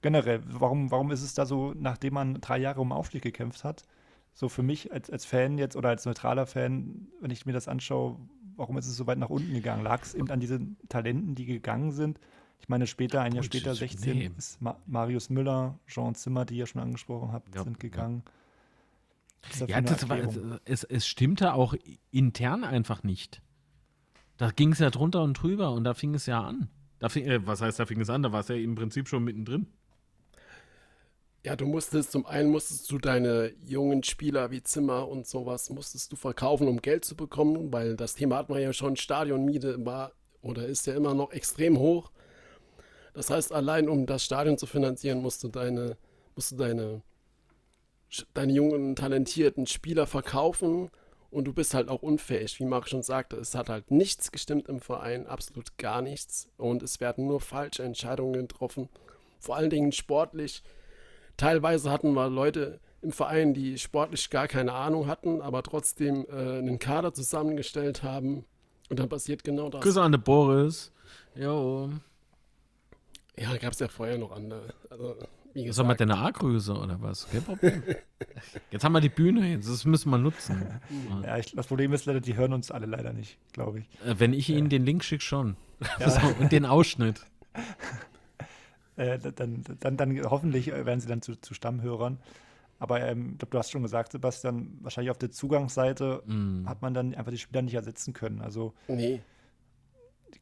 Generell. Warum, warum ist es da so, nachdem man drei Jahre um Aufstieg gekämpft hat, so für mich als, als Fan jetzt oder als neutraler Fan, wenn ich mir das anschaue, warum ist es so weit nach unten gegangen? Lag es eben an diesen Talenten, die gegangen sind? Ich meine, später, ein Jahr später, sechzehn, nee. ist Ma- Marius Müller, Jean Zimmer, die ihr schon angesprochen habt, ja. sind gegangen. Ja, ja das war, es, es stimmte auch intern einfach nicht. Da ging es ja drunter und drüber und da fing es ja an. Da fing, äh, was heißt, da fing es an? Da war es ja im Prinzip schon mittendrin. Ja, du musstest, zum einen musstest du deine jungen Spieler wie Zimmer und sowas, musstest du verkaufen, um Geld zu bekommen, weil das Thema hat man ja schon, Stadionmiete war oder ist ja immer noch extrem hoch. Das heißt, allein um das Stadion zu finanzieren, musst du deine, musst du deine, deine jungen, talentierten Spieler verkaufen und du bist halt auch unfähig. Wie Marc schon sagte, es hat halt nichts gestimmt im Verein, absolut gar nichts und es werden nur falsche Entscheidungen getroffen, vor allen Dingen sportlich. Teilweise hatten wir Leute im Verein, die sportlich gar keine Ahnung hatten, aber trotzdem äh, einen Kader zusammengestellt haben. Und dann passiert genau das. Grüße an den Boris. Jo. Ja, gab es ja vorher noch andere. Also, wie gesagt. Soll man denn eine A-Größe oder was? Kein Problem. Jetzt haben wir die Bühne, jetzt das müssen wir nutzen. Ja, ich, das Problem ist leider, die hören uns alle leider nicht, glaube ich. Wenn ich ja. Ihnen den Link schicke, schon. Ja. So, und den Ausschnitt. äh, dann, dann, dann hoffentlich werden sie dann zu, zu Stammhörern. Aber ähm, ich glaube, du hast schon gesagt, Sebastian, wahrscheinlich auf der Zugangsseite mm. hat man dann einfach die Spieler nicht ersetzen können. Also nee.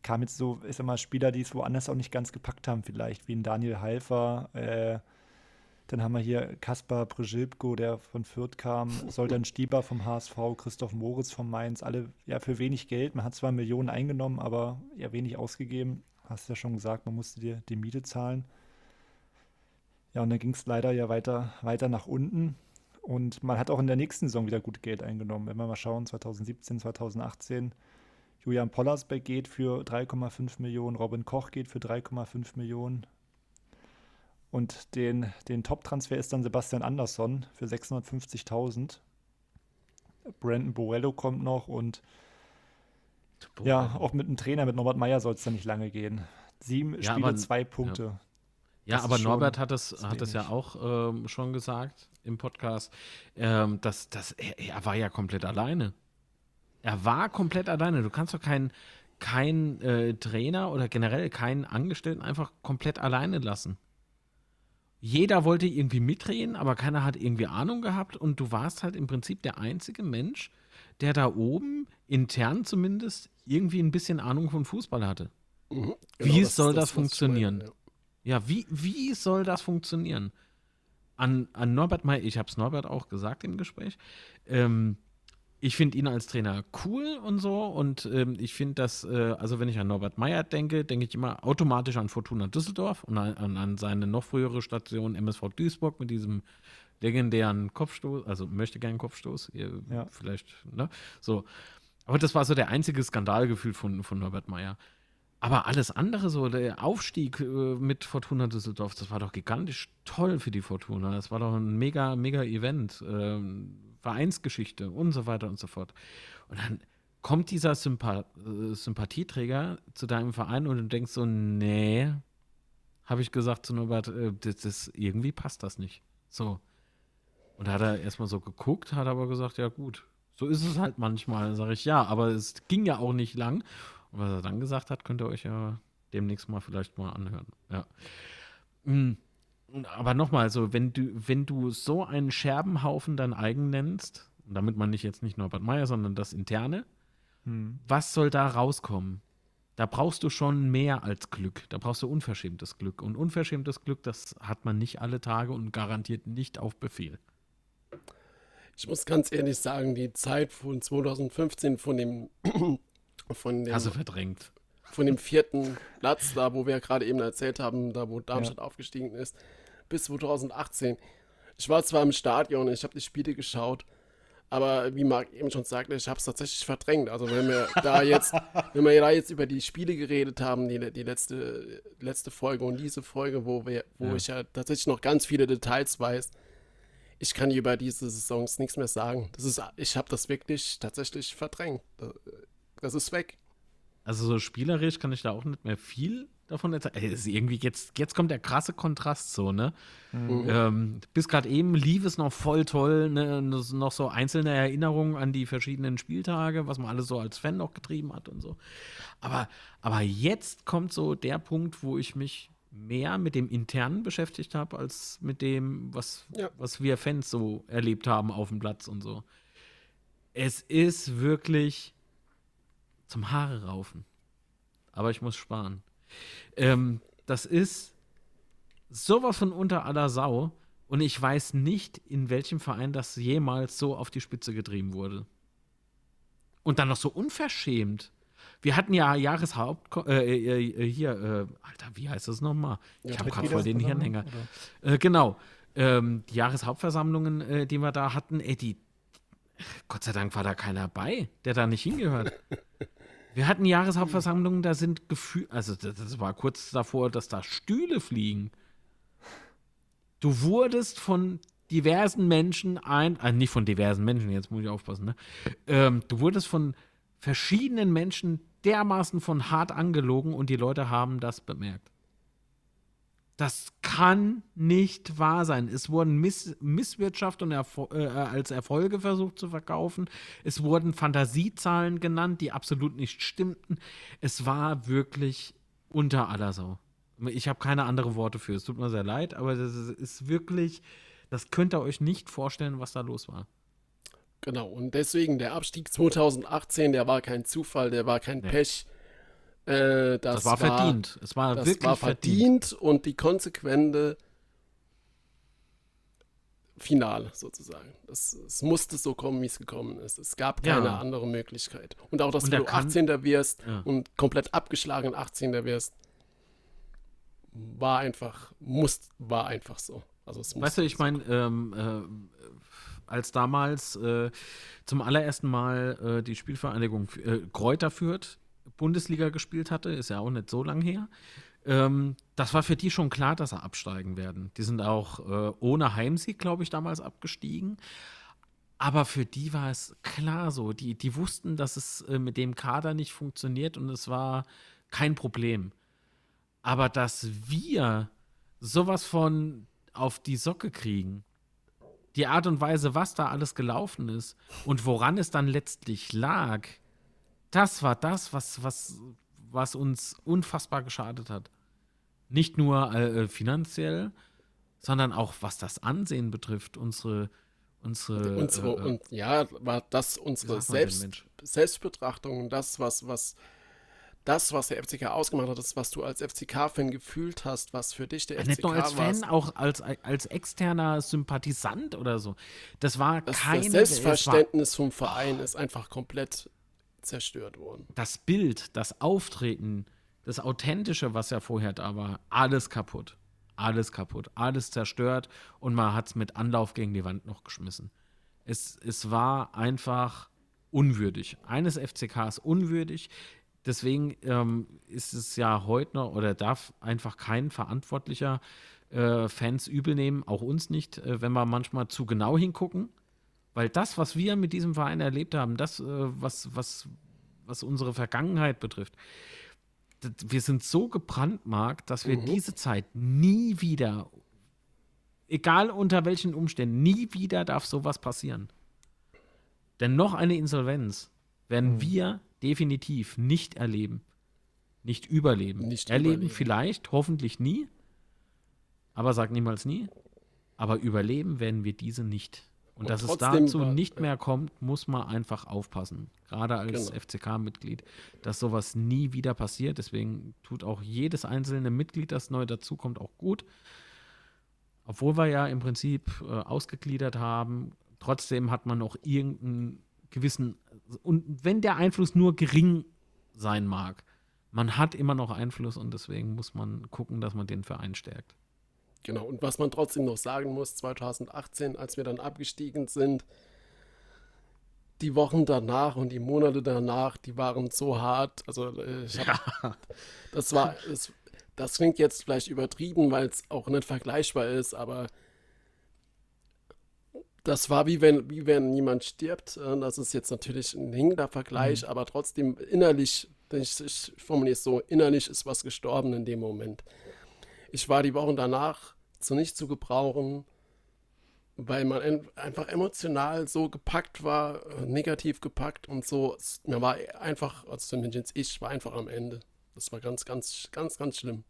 Kamen jetzt so, ich sag mal, Spieler, die es woanders auch nicht ganz gepackt haben vielleicht, wie ein Daniel Halfer. Äh, dann haben wir hier Kaspar Brzypko, der von Fürth kam, Soldan Stieber vom H S V, Christoph Moritz vom Mainz, alle ja für wenig Geld. Man hat zwar Millionen eingenommen, aber eher wenig ausgegeben. Hast ja schon gesagt, man musste dir die Miete zahlen. Ja, und dann ging es leider ja weiter, weiter nach unten. Und man hat auch in der nächsten Saison wieder gut Geld eingenommen. Wenn wir mal schauen, zwanzig siebzehn, zwanzig achtzehn, Julian Pollersbeck geht für drei Komma fünf Millionen, Robin Koch geht für drei Komma fünf Millionen. Und den, den Top-Transfer ist dann Sebastian Andersson für sechshundertfünfzigtausend. Brandon Borello kommt noch und Boah. ja, auch mit einem Trainer, mit Norbert Meyer soll es dann nicht lange gehen. Sieben ja, Spiele, aber, zwei Punkte. Ja. Ja, das aber Norbert hat das, hat das ja auch ähm, schon gesagt im Podcast, ähm, dass, dass er, er war ja komplett alleine. Er war komplett alleine. Du kannst doch keinen kein, äh, Trainer oder generell keinen Angestellten einfach komplett alleine lassen. Jeder wollte irgendwie mitreden, aber keiner hat irgendwie Ahnung gehabt und du warst halt im Prinzip der einzige Mensch, der da oben, intern zumindest, irgendwie ein bisschen Ahnung von Fußball hatte. Mhm. Wie genau, soll das, das funktionieren? Meine, ja. Ja, wie, wie soll das funktionieren? An, an Norbert Meyer, ich habe es Norbert auch gesagt im Gespräch, ähm, ich finde ihn als Trainer cool und so und ähm, ich finde das, äh, also wenn ich an Norbert Meyer denke, denke ich immer automatisch an Fortuna Düsseldorf und an, an seine noch frühere Station M S V Duisburg mit diesem legendären Kopfstoß, also möchte gern Kopfstoß, ihr, ja. vielleicht, ne, so. Aber das war so der einzige Skandalgefühl von, von Norbert Meyer. Aber alles andere so, der Aufstieg äh, mit Fortuna Düsseldorf, das war doch gigantisch toll für die Fortuna. Das war doch ein mega, mega Event, äh, Vereinsgeschichte und so weiter und so fort. Und dann kommt dieser Sympath- äh, Sympathieträger zu deinem Verein und du denkst so, nee, habe ich gesagt zu Norbert, äh, das, das, irgendwie passt das nicht. So. Und da hat er erstmal so geguckt, hat aber gesagt, ja gut, so ist es halt manchmal, sage ich, ja, aber es ging ja auch nicht lang. Und was er dann gesagt hat, könnt ihr euch ja demnächst mal vielleicht mal anhören. Ja. Aber nochmal, so, wenn du, wenn du so einen Scherbenhaufen dein eigen nennst, und damit man nicht jetzt nicht Norbert Meyer, sondern das Interne, hm. was soll da rauskommen? Da brauchst du schon mehr als Glück. Da brauchst du unverschämtes Glück. Und unverschämtes Glück, das hat man nicht alle Tage und garantiert nicht auf Befehl. Ich muss ganz ehrlich sagen, die Zeit von zwanzig fünfzehn von dem Von dem, also verdrängt. Von dem vierten Platz, da wo wir ja gerade eben erzählt haben, da wo Darmstadt ja. aufgestiegen ist, bis zwanzig achtzehn. Ich war zwar im Stadion, ich habe die Spiele geschaut, aber wie Marc eben schon sagte, ich habe es tatsächlich verdrängt. Also wenn wir da jetzt, wenn wir da jetzt über die Spiele geredet haben, die, die letzte, letzte Folge und diese Folge, wo, wir, wo ja. ich ja tatsächlich noch ganz viele Details weiß, ich kann über diese Saisons nichts mehr sagen. Das ist, ich habe das wirklich tatsächlich verdrängt. Das ist weg. Also so spielerisch kann ich da auch nicht mehr viel davon erzählen. Ey, ist irgendwie jetzt, jetzt kommt der krasse Kontrast so, ne? Mhm. Ähm, bis gerade eben lief es noch voll toll, ne? Noch so einzelne Erinnerungen an die verschiedenen Spieltage, was man alles so als Fan noch getrieben hat und so. Aber, aber jetzt kommt so der Punkt, wo ich mich mehr mit dem Internen beschäftigt habe, als mit dem, was, ja. was wir Fans so erlebt haben auf dem Platz und so. Es ist wirklich zum Haare raufen. Aber ich muss sparen. Ähm, das ist sowas von unter aller Sau und ich weiß nicht, in welchem Verein das jemals so auf die Spitze getrieben wurde. Und dann noch so unverschämt. Wir hatten ja Jahreshaupt... Äh, äh, hier, äh, Alter, wie heißt das nochmal? Ich ja, habe gerade voll den Hirnhänger. Äh, genau. Ähm, die Jahreshauptversammlungen, äh, die wir da hatten, ey, die Gott sei Dank war da keiner bei, der da nicht hingehört. Wir hatten Jahreshauptversammlungen, da sind Gefühle, also das war kurz davor, dass da Stühle fliegen. Du wurdest von diversen Menschen ein, äh, nicht von diversen Menschen, jetzt muss ich aufpassen, ne? Ähm, du wurdest von verschiedenen Menschen dermaßen von hart angelogen und die Leute haben das bemerkt. Das kann nicht wahr sein. Es wurden Miss- Misswirtschaft und Erfol- äh, als Erfolge versucht zu verkaufen. Es wurden Fantasiezahlen genannt, die absolut nicht stimmten. Es war wirklich unter aller Sau. Ich habe keine anderen Worte für. Es tut mir sehr leid, aber das ist wirklich, das könnt ihr euch nicht vorstellen, was da los war. Genau, und deswegen der Abstieg zwanzig achtzehn, der war kein Zufall, der war kein nee. Pech. Äh, das, das war verdient. Es war das wirklich war verdient, verdient und die konsequente Finale sozusagen. Das, es musste so kommen, wie es gekommen ist. Es gab keine ja. andere Möglichkeit. Und auch, dass und du kann, achtzehnter wirst ja. und komplett abgeschlagen achtzehnter wirst, war einfach, muss, war einfach so. Also es weißt du, ich meine, ähm, äh, als damals äh, zum allerersten Mal äh, die Spielvereinigung äh, Kräuter Fürth Bundesliga gespielt hatte, ist ja auch nicht so lang her, ähm, das war für die schon klar, dass sie absteigen werden. Die sind auch äh, ohne Heimsieg, glaube ich, damals abgestiegen. Aber für die war es klar so. Die, die wussten, dass es äh, mit dem Kader nicht funktioniert und es war kein Problem. Aber dass wir sowas von auf die Socke kriegen, die Art und Weise, was da alles gelaufen ist und woran es dann letztlich lag, das war das, was, was, was uns unfassbar geschadet hat. Nicht nur äh, finanziell, sondern auch, was das Ansehen betrifft, unsere unsere, unsere äh, und, ja, war das unsere Selbst, Selbstbetrachtung, das, was, was das, was der F C K ausgemacht hat, das, was du als F C K-Fan gefühlt hast, was für dich der F C K war. Nicht nur als Fan, auch als, als externer Sympathisant oder so. Das war das, keine... Das Selbstverständnis vom Verein ist einfach komplett zerstört worden. Das Bild, das Auftreten, das Authentische, was ja vorher da war, alles kaputt. Alles kaputt, alles zerstört und man hat es mit Anlauf gegen die Wand noch geschmissen. Es, es war einfach unwürdig. Eines F C Ks unwürdig. Deswegen ähm, ist es ja heute noch oder darf einfach kein verantwortlicher äh, Fans übel nehmen, auch uns nicht, äh, wenn wir manchmal zu genau hingucken. Weil das, was wir mit diesem Verein erlebt haben, das, äh, was, was, was unsere Vergangenheit betrifft, das, wir sind so gebrandmarkt, dass wir mhm. diese Zeit nie wieder, egal unter welchen Umständen, nie wieder darf sowas passieren. Denn noch eine Insolvenz werden mhm. wir definitiv nicht erleben. Nicht überleben. Nicht erleben überleben. Vielleicht, hoffentlich nie. Aber sag niemals nie. Aber überleben werden wir diese nicht. Und, und dass es dazu war, nicht mehr kommt, muss man einfach aufpassen. Gerade als genau. F C K-Mitglied, dass sowas nie wieder passiert. Deswegen tut auch jedes einzelne Mitglied, das neu dazukommt, auch gut. Obwohl wir ja im Prinzip äh, ausgegliedert haben, trotzdem hat man noch irgendeinen gewissen, und wenn der Einfluss nur gering sein mag, man hat immer noch Einfluss und deswegen muss man gucken, dass man den Verein stärkt. Genau, und was man trotzdem noch sagen muss, zwanzig achtzehn, als wir dann abgestiegen sind, die Wochen danach und die Monate danach, die waren so hart, also ich hab, ja. das war, das, das klingt jetzt vielleicht übertrieben, weil es auch nicht vergleichbar ist, aber das war wie wenn, wie wenn jemand stirbt, das ist jetzt natürlich ein hängender Vergleich, mhm. aber trotzdem innerlich, ich, ich formuliere es so, innerlich ist was gestorben in dem Moment. Ich war die Wochen danach zu nicht zu gebrauchen, weil man en- einfach emotional so gepackt war, negativ gepackt und so. Mir war einfach, also zumindest ich, war einfach am Ende. Das war ganz, ganz, ganz, ganz schlimm.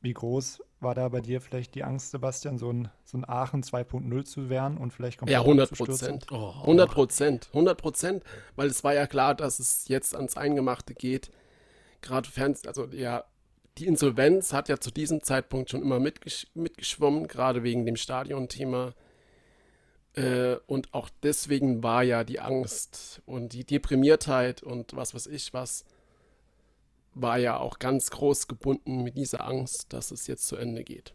Wie groß war da bei dir vielleicht die Angst, Sebastian, so ein, so ein Aachen zwei Punkt null zu werden und vielleicht komplett abzustürzen? Ja, hundert Prozent, hundert Prozent, hundert Prozent, weil es war ja klar, dass es jetzt ans Eingemachte geht. Gerade Fans, also ja, die Insolvenz hat ja zu diesem Zeitpunkt schon immer mitgesch- mitgeschwommen, gerade wegen dem Stadionthema. Äh, und auch deswegen war ja die Angst und die Deprimiertheit und was weiß ich was, war ja auch ganz groß gebunden mit dieser Angst, dass es jetzt zu Ende geht.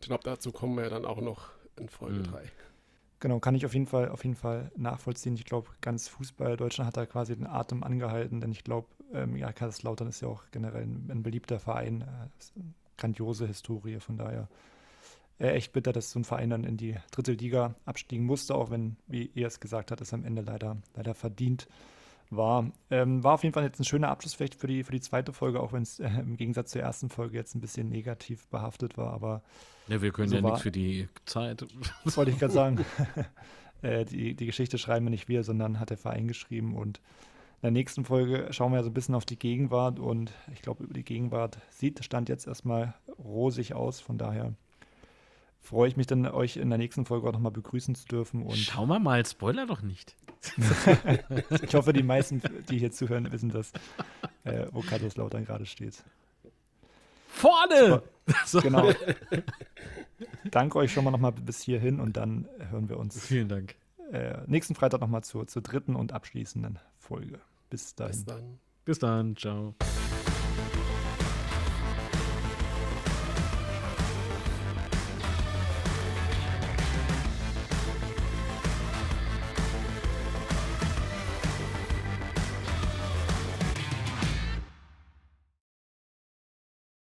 Ich glaube, dazu kommen wir ja dann auch noch in Folge drei. Mhm. Genau, kann ich auf jeden Fall, auf jeden Fall nachvollziehen. Ich glaube, ganz Fußball Deutschland hat da quasi den Atem angehalten, denn ich glaube, ähm, ja, Kaiserslautern ist ja auch generell ein, ein beliebter Verein, äh, grandiose Historie, von daher äh, echt bitter, dass so ein Verein dann in die dritte Liga abstiegen musste, auch wenn, wie ihr es gesagt habt, es am Ende leider, leider verdient war. Ähm, war auf jeden Fall jetzt ein schöner Abschluss vielleicht für die, für die zweite Folge, auch wenn es äh, im Gegensatz zur ersten Folge jetzt ein bisschen negativ behaftet war. Aber ja, wir können so ja nichts für die Zeit. Das wollte ich gerade sagen. äh, die, die Geschichte schreiben wir nicht wir, sondern hat der Verein geschrieben. Und in der nächsten Folge schauen wir so ein bisschen auf die Gegenwart. Und ich glaube, über die Gegenwart sieht, stand jetzt erstmal rosig aus. Von daher freue ich mich dann, euch in der nächsten Folge auch nochmal begrüßen zu dürfen. Und schauen wir mal, Spoiler doch nicht. Ich hoffe, die meisten, die hier zuhören, wissen das, äh, wo Kaiserslautern gerade steht. Vorne! So. Genau. Danke euch schon mal nochmal bis hierhin und dann hören wir uns. Vielen Dank. Äh, nächsten Freitag nochmal zur, zur dritten und abschließenden Folge. Bis dahin. Bis dann. Bis dann. Ciao.